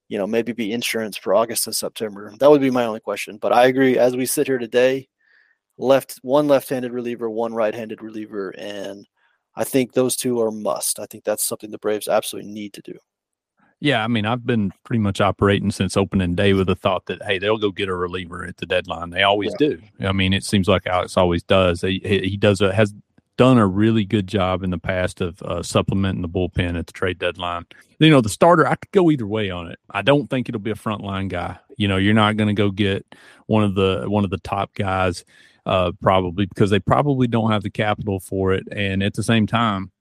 maybe be insurance for August and September? That would be my only question. But I agree, as we sit here today, one left-handed reliever, one right-handed reliever, and I think those two are must. I think that's something the Braves absolutely need to do. Yeah, I've been pretty much operating since opening day with the thought that, hey, they'll go get a reliever at the deadline. They always do. It seems like Alex always does. He has done a really good job in the past of supplementing the bullpen at the trade deadline. The starter, I could go either way on it. I don't think it'll be a frontline guy. You're not going to go get one of the top guys. Probably because they probably don't have the capital for it. And at the same time,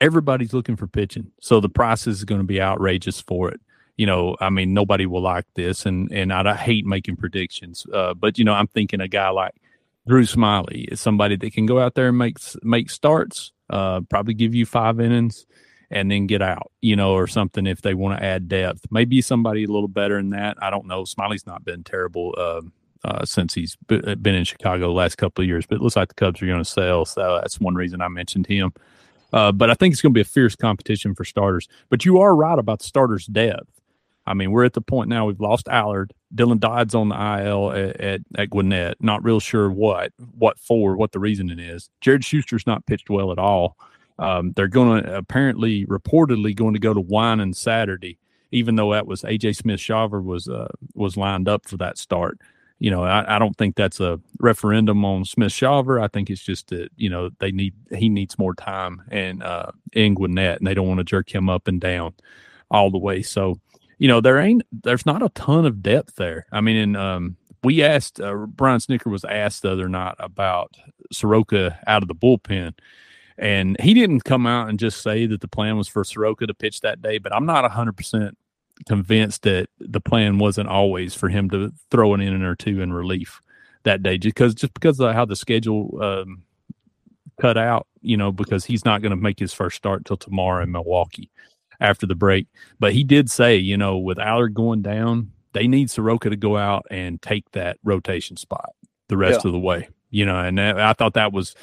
everybody's looking for pitching. So the price is going to be outrageous for it. Nobody will like this. And I hate making predictions. But I'm thinking a guy like Drew Smyly is somebody that can go out there and make starts, probably give you 5 innings and then get out, you know, or something if they want to add depth. Maybe somebody a little better than that. I don't know. Smiley's not been terrible since he's been in Chicago the last couple of years, but it looks like the Cubs are going to sell, so that's one reason I mentioned him. But I think it's going to be a fierce competition for starters. But you are right about starters' depth. I mean, we're at the point now we've lost Allard. Dylan Dodd's on the IL at Gwinnett. Not real sure what the reasoning is. Jared Schuster's not pitched well at all. They're going to reportedly going to go to Winan Saturday, even though that was A.J. Smith-Shawver was lined up for that start. You know, I don't think that's a referendum on Smith-Shawver. I think it's just that, you know, he needs more time and in Gwinnett, and they don't want to jerk him up and down all the way. So, you know, there's not a ton of depth there. I mean, and we asked Brian Snicker was asked the other night about Soroka out of the bullpen, and he didn't come out and just say that the plan was for Soroka to pitch that day. But I'm not 100% convinced that the plan wasn't always for him to throw an inning or two in relief that day, just because of how the schedule cut out, you know, because he's not going to make his first start till tomorrow in Milwaukee after the break. But he did say, you know, with Allard going down, they need Soroka to go out and take that rotation spot the rest of the way, you know. And I thought that was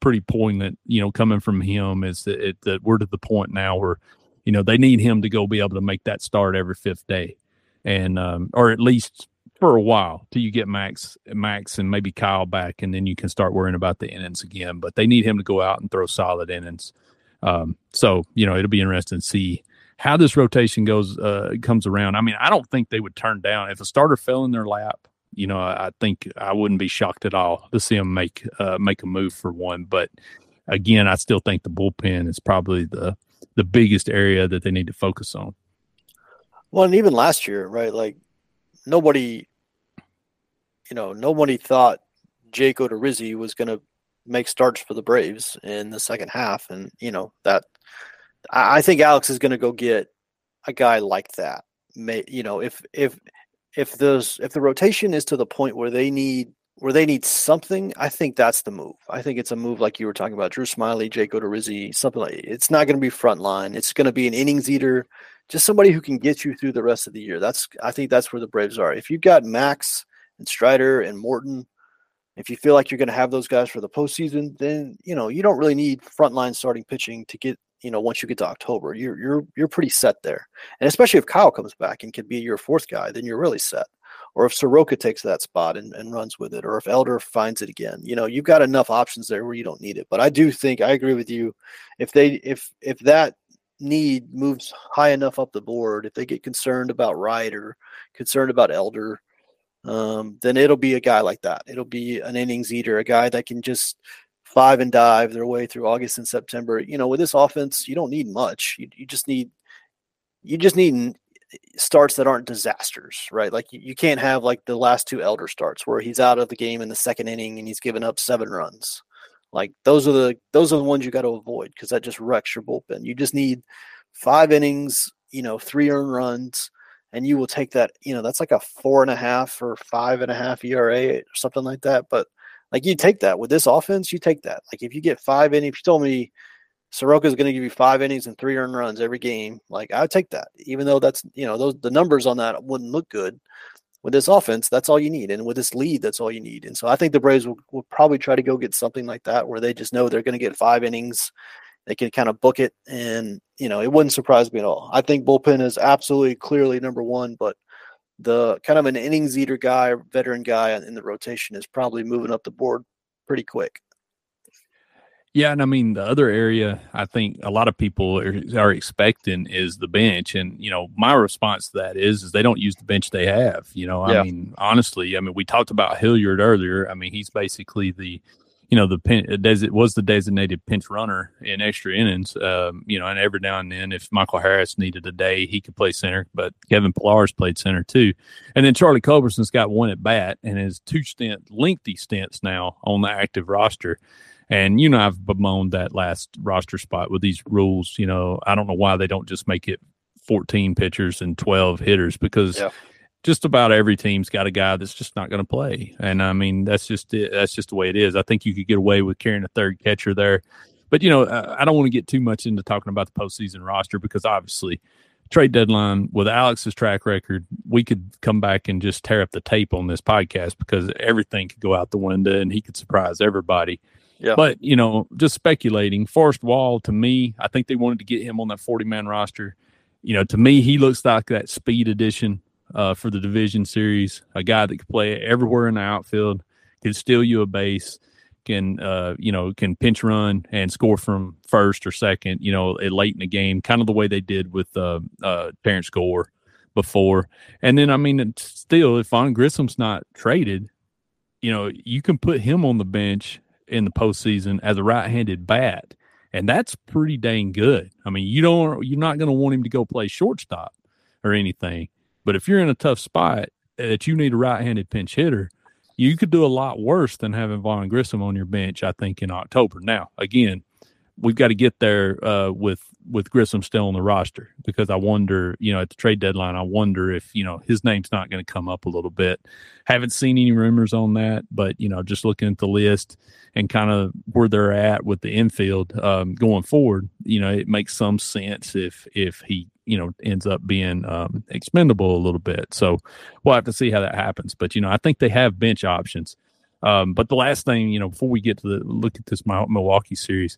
pretty poignant, you know, coming from him, is that we're to the point now where, you know, they need him to go be able to make that start every fifth day, and or at least for a while till you get Max and maybe Kyle back, and then you can start worrying about the innings again. But they need him to go out and throw solid innings. So, you know, it'll be interesting to see how this rotation comes around. I mean, I don't think they would turn down if a starter fell in their lap. You know, I think I wouldn't be shocked at all to see them make a move for one. But again, I still think the bullpen is probably the biggest area that they need to focus on. Well, and even last year, right? Like nobody thought Jake Odorizzi was going to make starts for the Braves in the second half. And, you know, that I think Alex is going to go get a guy like that. You know, if the rotation is to the point where they need something, I think that's the move. I think it's a move like you were talking about, Drew Smyly, Jake Odorizzi, something like that. It's not going to be front line. It's going to be an innings eater, just somebody who can get you through the rest of the year. I think that's where the Braves are. If you've got Max and Strider and Morton, if you feel like you're going to have those guys for the postseason, then, you know, you don't really need frontline starting pitching to get, you know, once you get to October, you're pretty set there. And especially if Kyle comes back and can be your fourth guy, then you're really set. Or if Soroka takes that spot and runs with it, or if Elder finds it again, you know, you've got enough options there where you don't need it. But I do think I agree with you. If that need moves high enough up the board, if they get concerned about Wright or concerned about Elder, then it'll be a guy like that. It'll be an innings eater, a guy that can just five and dive their way through August and September. You know, with this offense, you don't need much. You just need starts that aren't disasters, right? Like you can't have like the last two Elder starts where he's out of the game in the second inning and he's given up 7 runs. Like those are the ones you got to avoid, because that just wrecks your bullpen. You just need 5 innings, you know, 3 earned runs, and you will take that. You know, that's like a 4.5 or 5.5 ERA or something like that. But like you take that with this offense, you take that. Like if you get 5 innings, if you told me Soroka's going to give you 5 innings and 3 earned runs every game, like I would take that, even though that's, you know, the numbers on that wouldn't look good. With this offense, that's all you need. And with this lead, that's all you need. And so I think the Braves will probably try to go get something like that, where they just know they're going to get 5 innings. They can kind of book it. And, you know, it wouldn't surprise me at all. I think bullpen is absolutely clearly number one, but the kind of an innings eater guy, veteran guy in the rotation is probably moving up the board pretty quick. Yeah, and I mean, the other area I think a lot of people are expecting is the bench. And, you know, my response to that is they don't use the bench they have. You know, I mean, honestly, I mean, we talked about Hilliard earlier. I mean, he's basically the, you know, the designated pinch runner in extra innings. You know, and every now and then, if Michael Harris needed a day, he could play center. But Kevin Pillar's played center too. And then Charlie Culberson's got 1 at bat and has 2 lengthy stints now on the active roster. And, you know, I've bemoaned that last roster spot with these rules. You know, I don't know why they don't just make it 14 pitchers and 12 hitters, because just about every team's got a guy that's just not going to play. And I mean, that's just the way it is. I think you could get away with carrying a third catcher there. But, you know, I don't want to get too much into talking about the postseason roster because obviously trade deadline with Alex's track record, we could come back and just tear up the tape on this podcast because everything could go out the window and he could surprise everybody. Yeah. But, you know, just speculating, Forrest Wall, to me, I think they wanted to get him on that 40-man roster. You know, to me, he looks like that speed addition for the division series, a guy that could play everywhere in the outfield, can steal you a base, can pinch run and score from first or second, you know, late in the game, kind of the way they did with Terrence Gore before. And then, I mean, still, if Vaughn Grissom's not traded, you know, you can put him on the bench in the postseason as a right-handed bat, and that's pretty dang good. I mean, you're not going to want him to go play shortstop or anything, but if you're in a tough spot that you need a right-handed pinch hitter, you could do a lot worse than having Vaughn Grissom on your bench, I think, in October. Now, again, we've got to get there with Grissom still on the roster because I wonder, you know, at the trade deadline, I wonder if, you know, his name's not going to come up a little bit. Haven't seen any rumors on that, but, you know, just looking at the list and kind of where they're at with the infield going forward, you know, it makes some sense if he, you know, ends up being expendable a little bit. So we'll have to see how that happens. But, you know, I think they have bench options. But the last thing, you know, before we get to look at this Milwaukee series,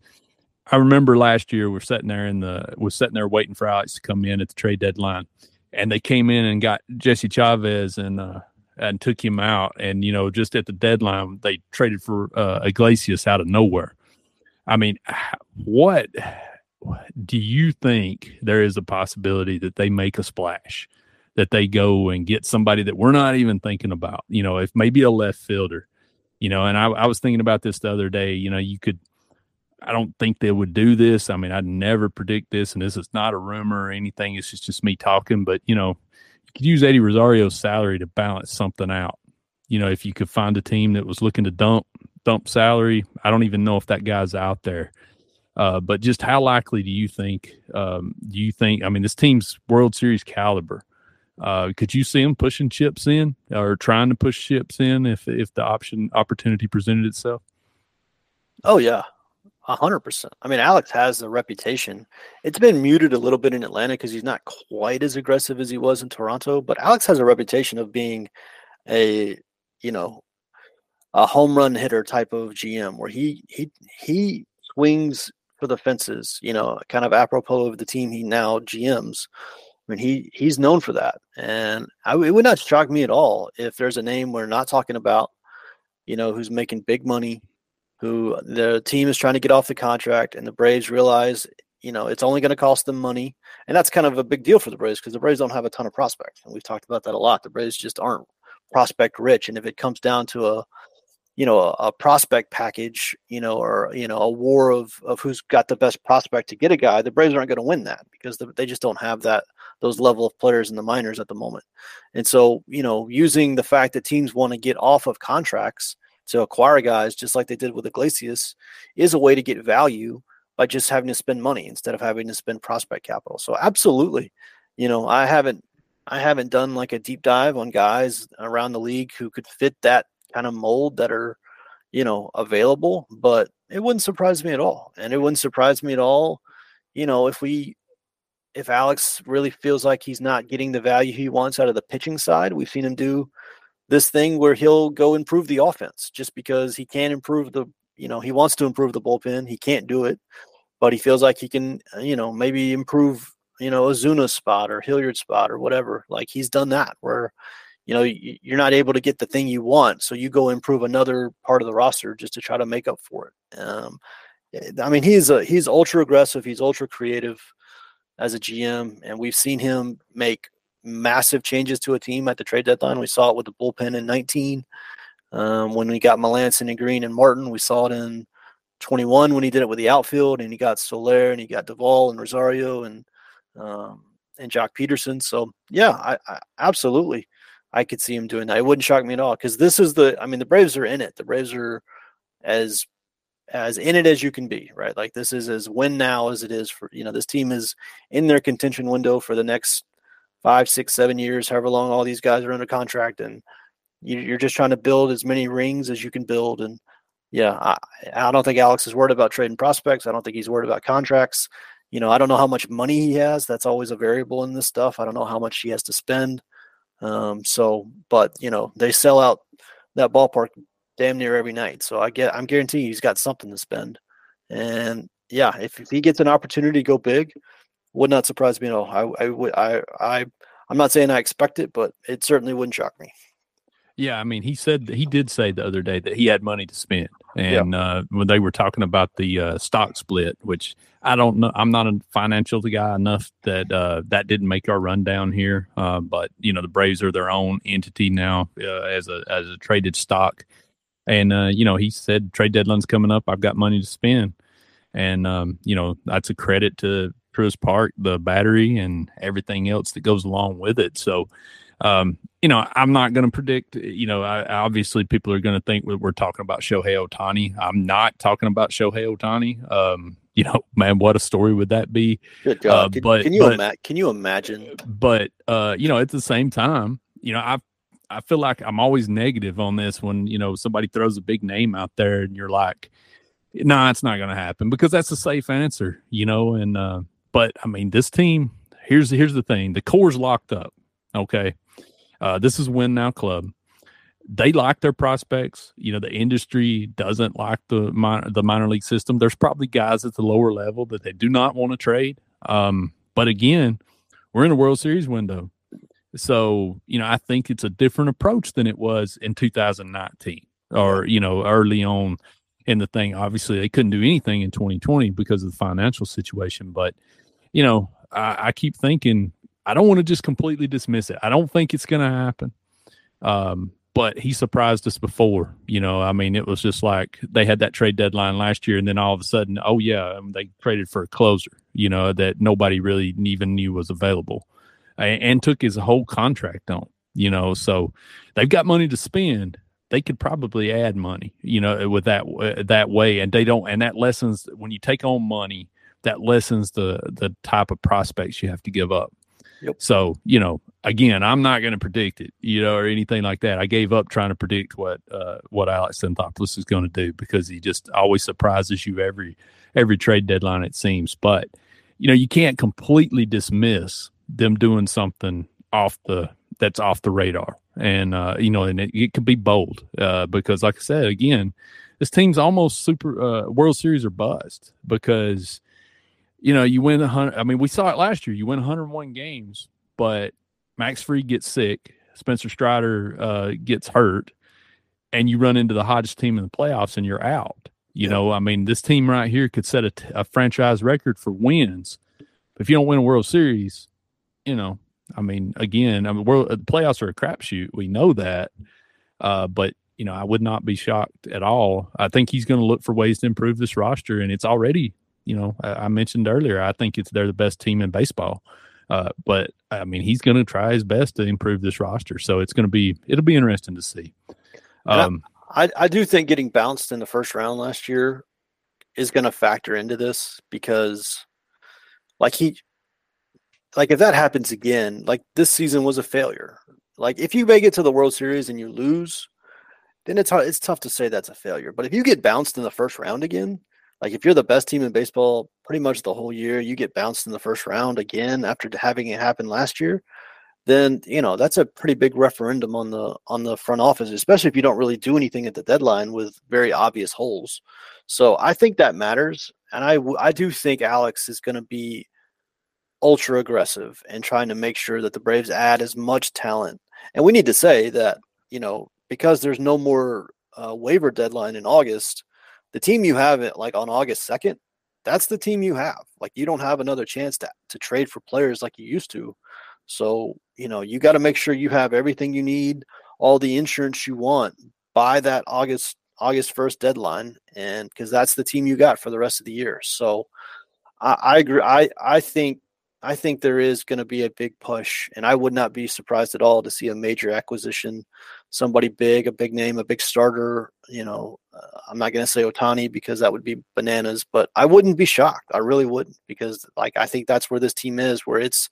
I remember last year we're sitting there waiting for Alex to come in at the trade deadline, and they came in and got Jesse Chavez and took him out. And, you know, just at the deadline, they traded for Iglesias out of nowhere. I mean, what do you think? There is a possibility that they make a splash, that they go and get somebody that we're not even thinking about, you know, if maybe a left fielder, you know, and I was thinking about this the other day, you know, I don't think they would do this. I mean, I'd never predict this, and this is not a rumor or anything. It's just me talking, but, you know, you could use Eddie Rosario's salary to balance something out. You know, if you could find a team that was looking to dump salary, I don't even know if that guy's out there. But just how likely do you think? I mean, this team's World Series caliber. Could you see them pushing chips in or trying to push chips in if the opportunity presented itself? Oh yeah, 100%. I mean, Alex has the reputation. It's been muted a little bit in Atlanta because he's not quite as aggressive as he was in Toronto. But Alex has a reputation of being a home run hitter type of GM where he swings for the fences, you know, kind of apropos of the team he now GMs. I mean, he's known for that. And it would not shock me at all if there's a name we're not talking about, you know, who's making big money, who the team is trying to get off the contract, and the Braves realize, you know, it's only going to cost them money. And that's kind of a big deal for the Braves because the Braves don't have a ton of prospects. And we've talked about that a lot. The Braves just aren't prospect rich. And if it comes down to a prospect package, you know, or, you know, a war of who's got the best prospect to get a guy, the Braves aren't going to win that because they just don't have those level of players in the minors at the moment. And so, you know, using the fact that teams want to get off of contracts to acquire guys, just like they did with Iglesias, is a way to get value by just having to spend money instead of having to spend prospect capital. So absolutely, you know, I haven't done like a deep dive on guys around the league who could fit that kind of mold that are, you know, available, but it wouldn't surprise me at all. And it wouldn't surprise me at all, you know, if Alex really feels like he's not getting the value he wants out of the pitching side. We've seen him do this thing where he'll go improve the offense just because he can't improve he wants to improve the bullpen. He can't do it, but he feels like he can, you know, maybe improve, you know, Ozuna's spot or Hilliard's spot or whatever. Like he's done that where, you know, you're not able to get the thing you want, so you go improve another part of the roster just to try to make up for it. I mean, he's ultra aggressive. He's ultra creative as a GM, and we've seen him make massive changes to a team at the trade deadline. We saw it with the bullpen in 19 when we got Melanson and Green and Martin. We saw it in 21 when he did it with the outfield, and he got Soler and he got Duvall and Rosario and Jock Peterson. So, yeah, I absolutely – I could see him doing that. It wouldn't shock me at all because the Braves are in it. The Braves are as in it as you can be, right? Like this is as win now as it is for, you know, this team is in their contention window for the next 5, 6, 7 years, however long all these guys are under contract, and you're just trying to build as many rings as you can build. And yeah, I don't think Alex is worried about trading prospects. I don't think he's worried about contracts. You know, I don't know how much money he has. That's always a variable in this stuff. I don't know how much he has to spend. But you know, they sell out that ballpark damn near every night. So I'm guaranteeing he's got something to spend. And yeah, if he gets an opportunity to go big, would not surprise me at all. I'm not saying I expect it, but it certainly wouldn't shock me. Yeah, I mean, he did say the other day that he had money to spend, and when they were talking about the stock split, which I don't know, I'm not a financial guy enough that didn't make our rundown here. But you know, the Braves are their own entity now as a traded stock, and you know, he said trade deadline's coming up. I've got money to spend, and you know, that's a credit to Truist Park, the battery, and everything else that goes along with it. So. You know, I'm not going to predict, you know, obviously people are going to think we're talking about Shohei Ohtani. I'm not talking about Shohei Ohtani. You know, man, what a story would that be? Good God. Can you imagine? But, you know, at the same time, you know, I feel like I'm always negative on this when, you know, somebody throws a big name out there and you're like, nah, it's not going to happen, because that's a safe answer, you know? And, but I mean, this team, here's the thing. The core's locked up. Okay. This is Win Now Club. They like their prospects. You know, the industry doesn't like the minor league system. There's probably guys at the lower level that they do not want to trade. But again, we're in a World Series window. So, you know, I think it's a different approach than it was in 2019 or, you know, early on in the thing. Obviously, they couldn't do anything in 2020 because of the financial situation. But, you know, I keep thinking, I don't want to just completely dismiss it. I don't think it's going to happen. But he surprised us before. You know, I mean, it was just like they had that trade deadline last year, and then all of a sudden, oh, yeah, they traded for a closer, you know, that nobody really even knew was available, and took his whole contract on, you know. So they've got money to spend. They could probably add money, you know, with that way. And they don't, and that lessens, when you take on money, that lessens the type of prospects you have to give up. Yep. So, you know, again, I'm not going to predict it, you know, or anything like that. I gave up trying to predict what Alex Anthopoulos is going to do, because he just always surprises you every trade deadline, it seems. But, you know, you can't completely dismiss them doing something that's off the radar. And, you know, and it could be bold, because, like I said, again, this team's almost super World Series or bust, because – you know, you win 100. I mean, we saw it last year. You win 101 games, but Max Fried gets sick, Spencer Strider gets hurt, and you run into the hottest team in the playoffs, and you're out. You know, I mean, this team right here could set a franchise record for wins. If you don't win a World Series, you know, I mean, again, the playoffs are a crapshoot. We know that, but. You know, I would not be shocked at all. I think he's going to look for ways to improve this roster, and it's already. You know, I mentioned earlier, I think they're the best team in baseball. But, I mean, he's going to try his best to improve this roster. So it'll be interesting to see. I do think getting bounced in the first round last year is going to factor into this, because, like if that happens again, like this season was a failure. Like if you make it to the World Series and you lose, then it's tough to say that's a failure. But if you get bounced in the first round again, like if you're the best team in baseball pretty much the whole year, you get bounced in the first round again after having it happen last year, then, you know, that's a pretty big referendum on the front office, especially if you don't really do anything at the deadline with very obvious holes. So I think that matters. And I do think Alex is going to be ultra aggressive in trying to make sure that the Braves add as much talent. And we need to say that, you know, because there's no more waiver deadline in August, the team you have it like on August 2nd, that's the team you have. Like you don't have another chance to trade for players like you used to. So, you know, you got to make sure you have everything you need, all the insurance you want by that August 1st deadline. And because that's the team you got for the rest of the year. So I agree. I think there is going to be a big push, and I would not be surprised at all to see a major acquisition, somebody big, a big name, a big starter. You know, I'm not going to say Ohtani because that would be bananas, but I wouldn't be shocked. I really wouldn't, because I think that's where this team is, where it's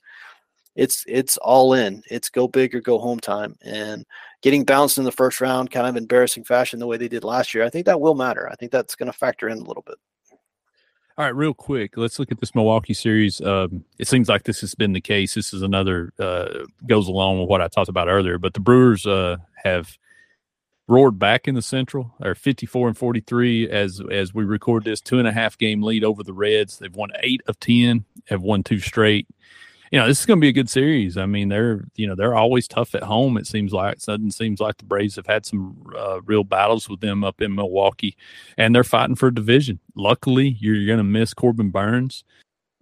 it's all in. It's go big or go home time. And getting bounced in the first round, kind of embarrassing fashion the way they did last year, I think that will matter. I think that's going to factor in a little bit. All right, real quick, let's look at this Milwaukee series. It seems like this has been the case. This is another goes along with what I talked about earlier. But the Brewers have roared back in the Central, or 54-43 as we record this, 2.5 game lead over the Reds. They've won 8 of 10, have won 2 straight. You know, this is going to be a good series. I mean, they're always tough at home, it seems like. Sudden seems like the Braves have had some real battles with them up in Milwaukee, and they're fighting for a division. Luckily, you're going to miss Corbin Burnes,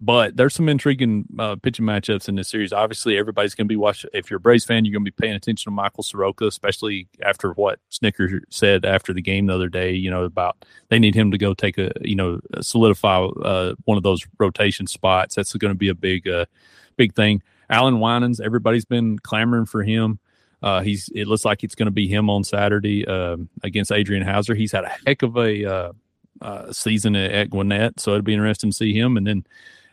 but there's some intriguing pitching matchups in this series. Obviously, everybody's going to be watching. If you're a Braves fan, you're going to be paying attention to Michael Soroka, especially after what Snicker said after the game the other day, you know, about they need him to go take a, you know, solidify one of those rotation spots. That's going to be a big thing. Alan Winans, everybody's been clamoring for him. It looks like it's going to be him on Saturday against Adrian Hauser. He's had a heck of a season at Gwinnett, so it'll be interesting to see him. And then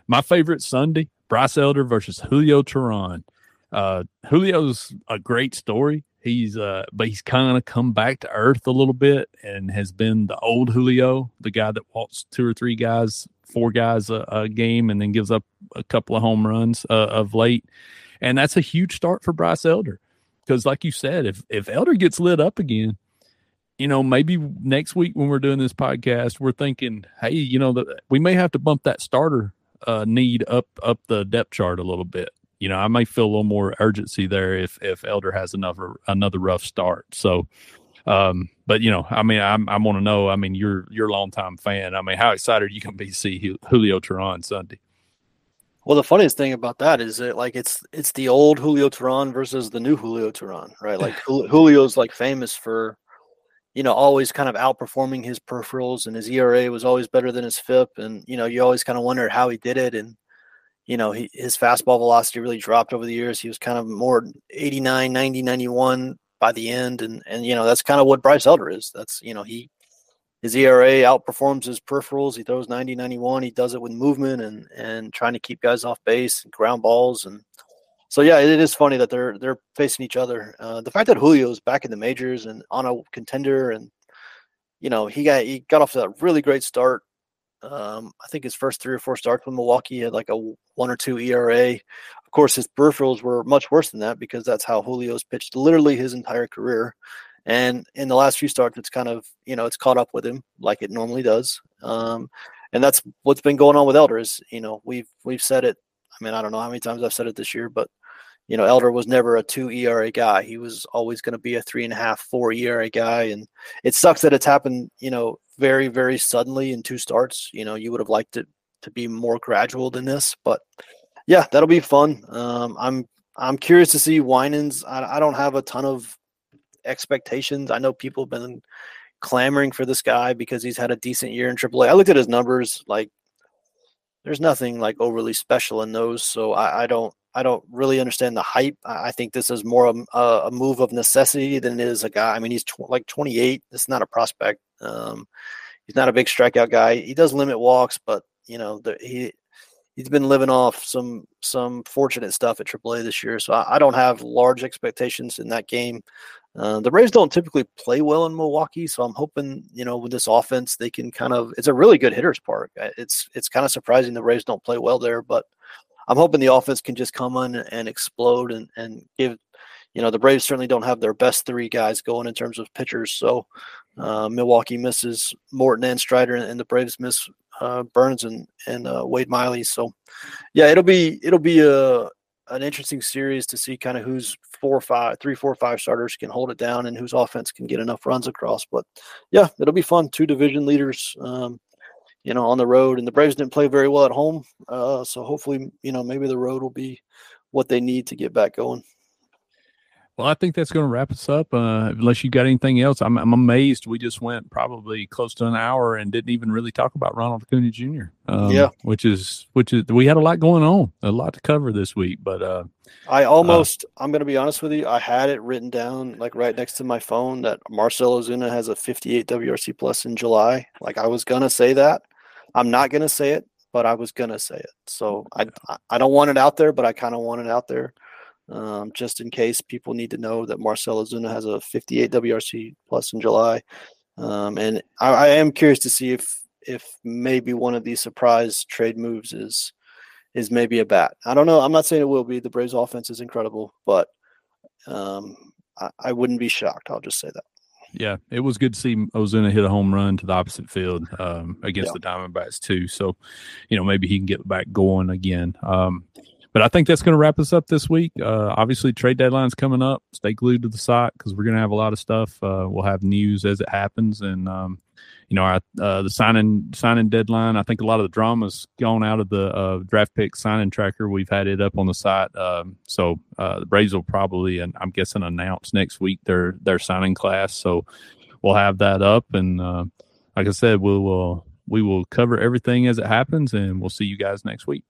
my favorite Sunday, Bryce Elder versus Julio Teheran. Julio's a great story. But he's kind of come back to earth a little bit and has been the old Julio, the guy that walks 4 guys a game and then gives up a couple of home runs of late. And that's a huge start for Bryce Elder because, like you said, if Elder gets lit up again, you know, maybe next week when we're doing this podcast, we're thinking, hey, you know, we may have to bump that starter need up the depth chart a little bit. You know, I may feel a little more urgency there if Elder has another rough start. So, but you know, I mean, I want to know. I mean, you're a longtime fan. I mean, how excited are you going to be to see Julio Teheran Sunday? Well, the funniest thing about that is that like it's the old Julio Teheran versus the new Julio Teheran, right? Like Julio's like famous for, you know, always kind of outperforming his peripherals, and his ERA was always better than his FIP, and you know, you always kind of wonder how he did it, and you know, his fastball velocity really dropped over the years. He was kind of more 89, 90, 91 by the end. And you know, that's kind of what Bryce Elder is. That's, you know, his ERA outperforms his peripherals. He throws 90, 91. He does it with movement and trying to keep guys off base and ground balls. And so, yeah, it is funny that they're facing each other. The fact that Julio is back in the majors and on a contender, and, you know, he got off to a really great start. I think his first 3 or 4 starts with Milwaukee had like a 1 or 2 ERA. Of course, his peripherals were much worse than that because that's how Julio's pitched literally his entire career. And in the last few starts, it's kind of, you know, it's caught up with him like it normally does. And that's what's been going on with Elder is, you know, we've said it. I mean, I don't know how many times I've said it this year, but, you know, Elder was never a 2 ERA guy. He was always going to be a 3.5, 4 ERA guy. And it sucks that it's happened, you know, very, very suddenly in 2 starts. You know, you would have liked it to be more gradual than this, but yeah, that'll be fun. I'm curious to see Winans. I don't have a ton of expectations. I know people have been clamoring for this guy because he's had a decent year in AAA. I looked at his numbers. Like, there's nothing like overly special in those. So I don't really understand the hype. I think this is more a move of necessity than it is a guy. I mean, he's like 28. It's not a prospect. He's not a big strikeout guy. He does limit walks, but you know, he's been living off some fortunate stuff at AAA this year. So I don't have large expectations in that game. The Braves don't typically play well in Milwaukee, so I'm hoping, you know, with this offense, they can kind of. It's a really good hitter's park. It's kind of surprising the Braves don't play well there, but I'm hoping the offense can just come in and explode and give, you know, the Braves certainly don't have their best 3 guys going in terms of pitchers. So Milwaukee misses Morton and Strider, and the Braves miss Burnes and Wade Miley. So yeah, it'll be an interesting series to see kind of who's 3, 4, 5 starters can hold it down and whose offense can get enough runs across. But yeah, it'll be fun. 2 division leaders, you know, on the road, and the Braves didn't play very well at home. So hopefully, you know, maybe the road will be what they need to get back going. Well, I think that's going to wrap us up. Unless you got anything else, I'm amazed. We just went probably close to an hour and didn't even really talk about Ronald Acuna Jr. Yeah, which is we had a lot going on, a lot to cover this week, but I'm going to be honest with you. I had it written down like right next to my phone that Marcell Ozuna has a 58 WRC plus in July. Like I was going to say that. I'm not going to say it but I was going to say it. So I don't want it out there, but I kind of want it out there just in case people need to know that Marcell Ozuna has a 58 WRC plus in July. And I am curious to see if maybe one of these surprise trade moves is maybe a bat. I don't know. I'm not saying it will be. The Braves offense is incredible, but I wouldn't be shocked. I'll just say that. Yeah, it was good to see Ozuna hit a home run to the opposite field against the Diamondbacks too. So, maybe he can get back going again. But I think that's going to wrap us up this week. Obviously, trade deadline's coming up. Stay glued to the site because we're going to have a lot of stuff. We'll have news as it happens. And, the signing deadline, I think a lot of the drama's gone out of the draft pick signing tracker. We've had it up on the site. So the Braves will probably, and I'm guessing, announce next week their signing class. So we'll have that up. And like I said, we will cover everything as it happens, and we'll see you guys next week.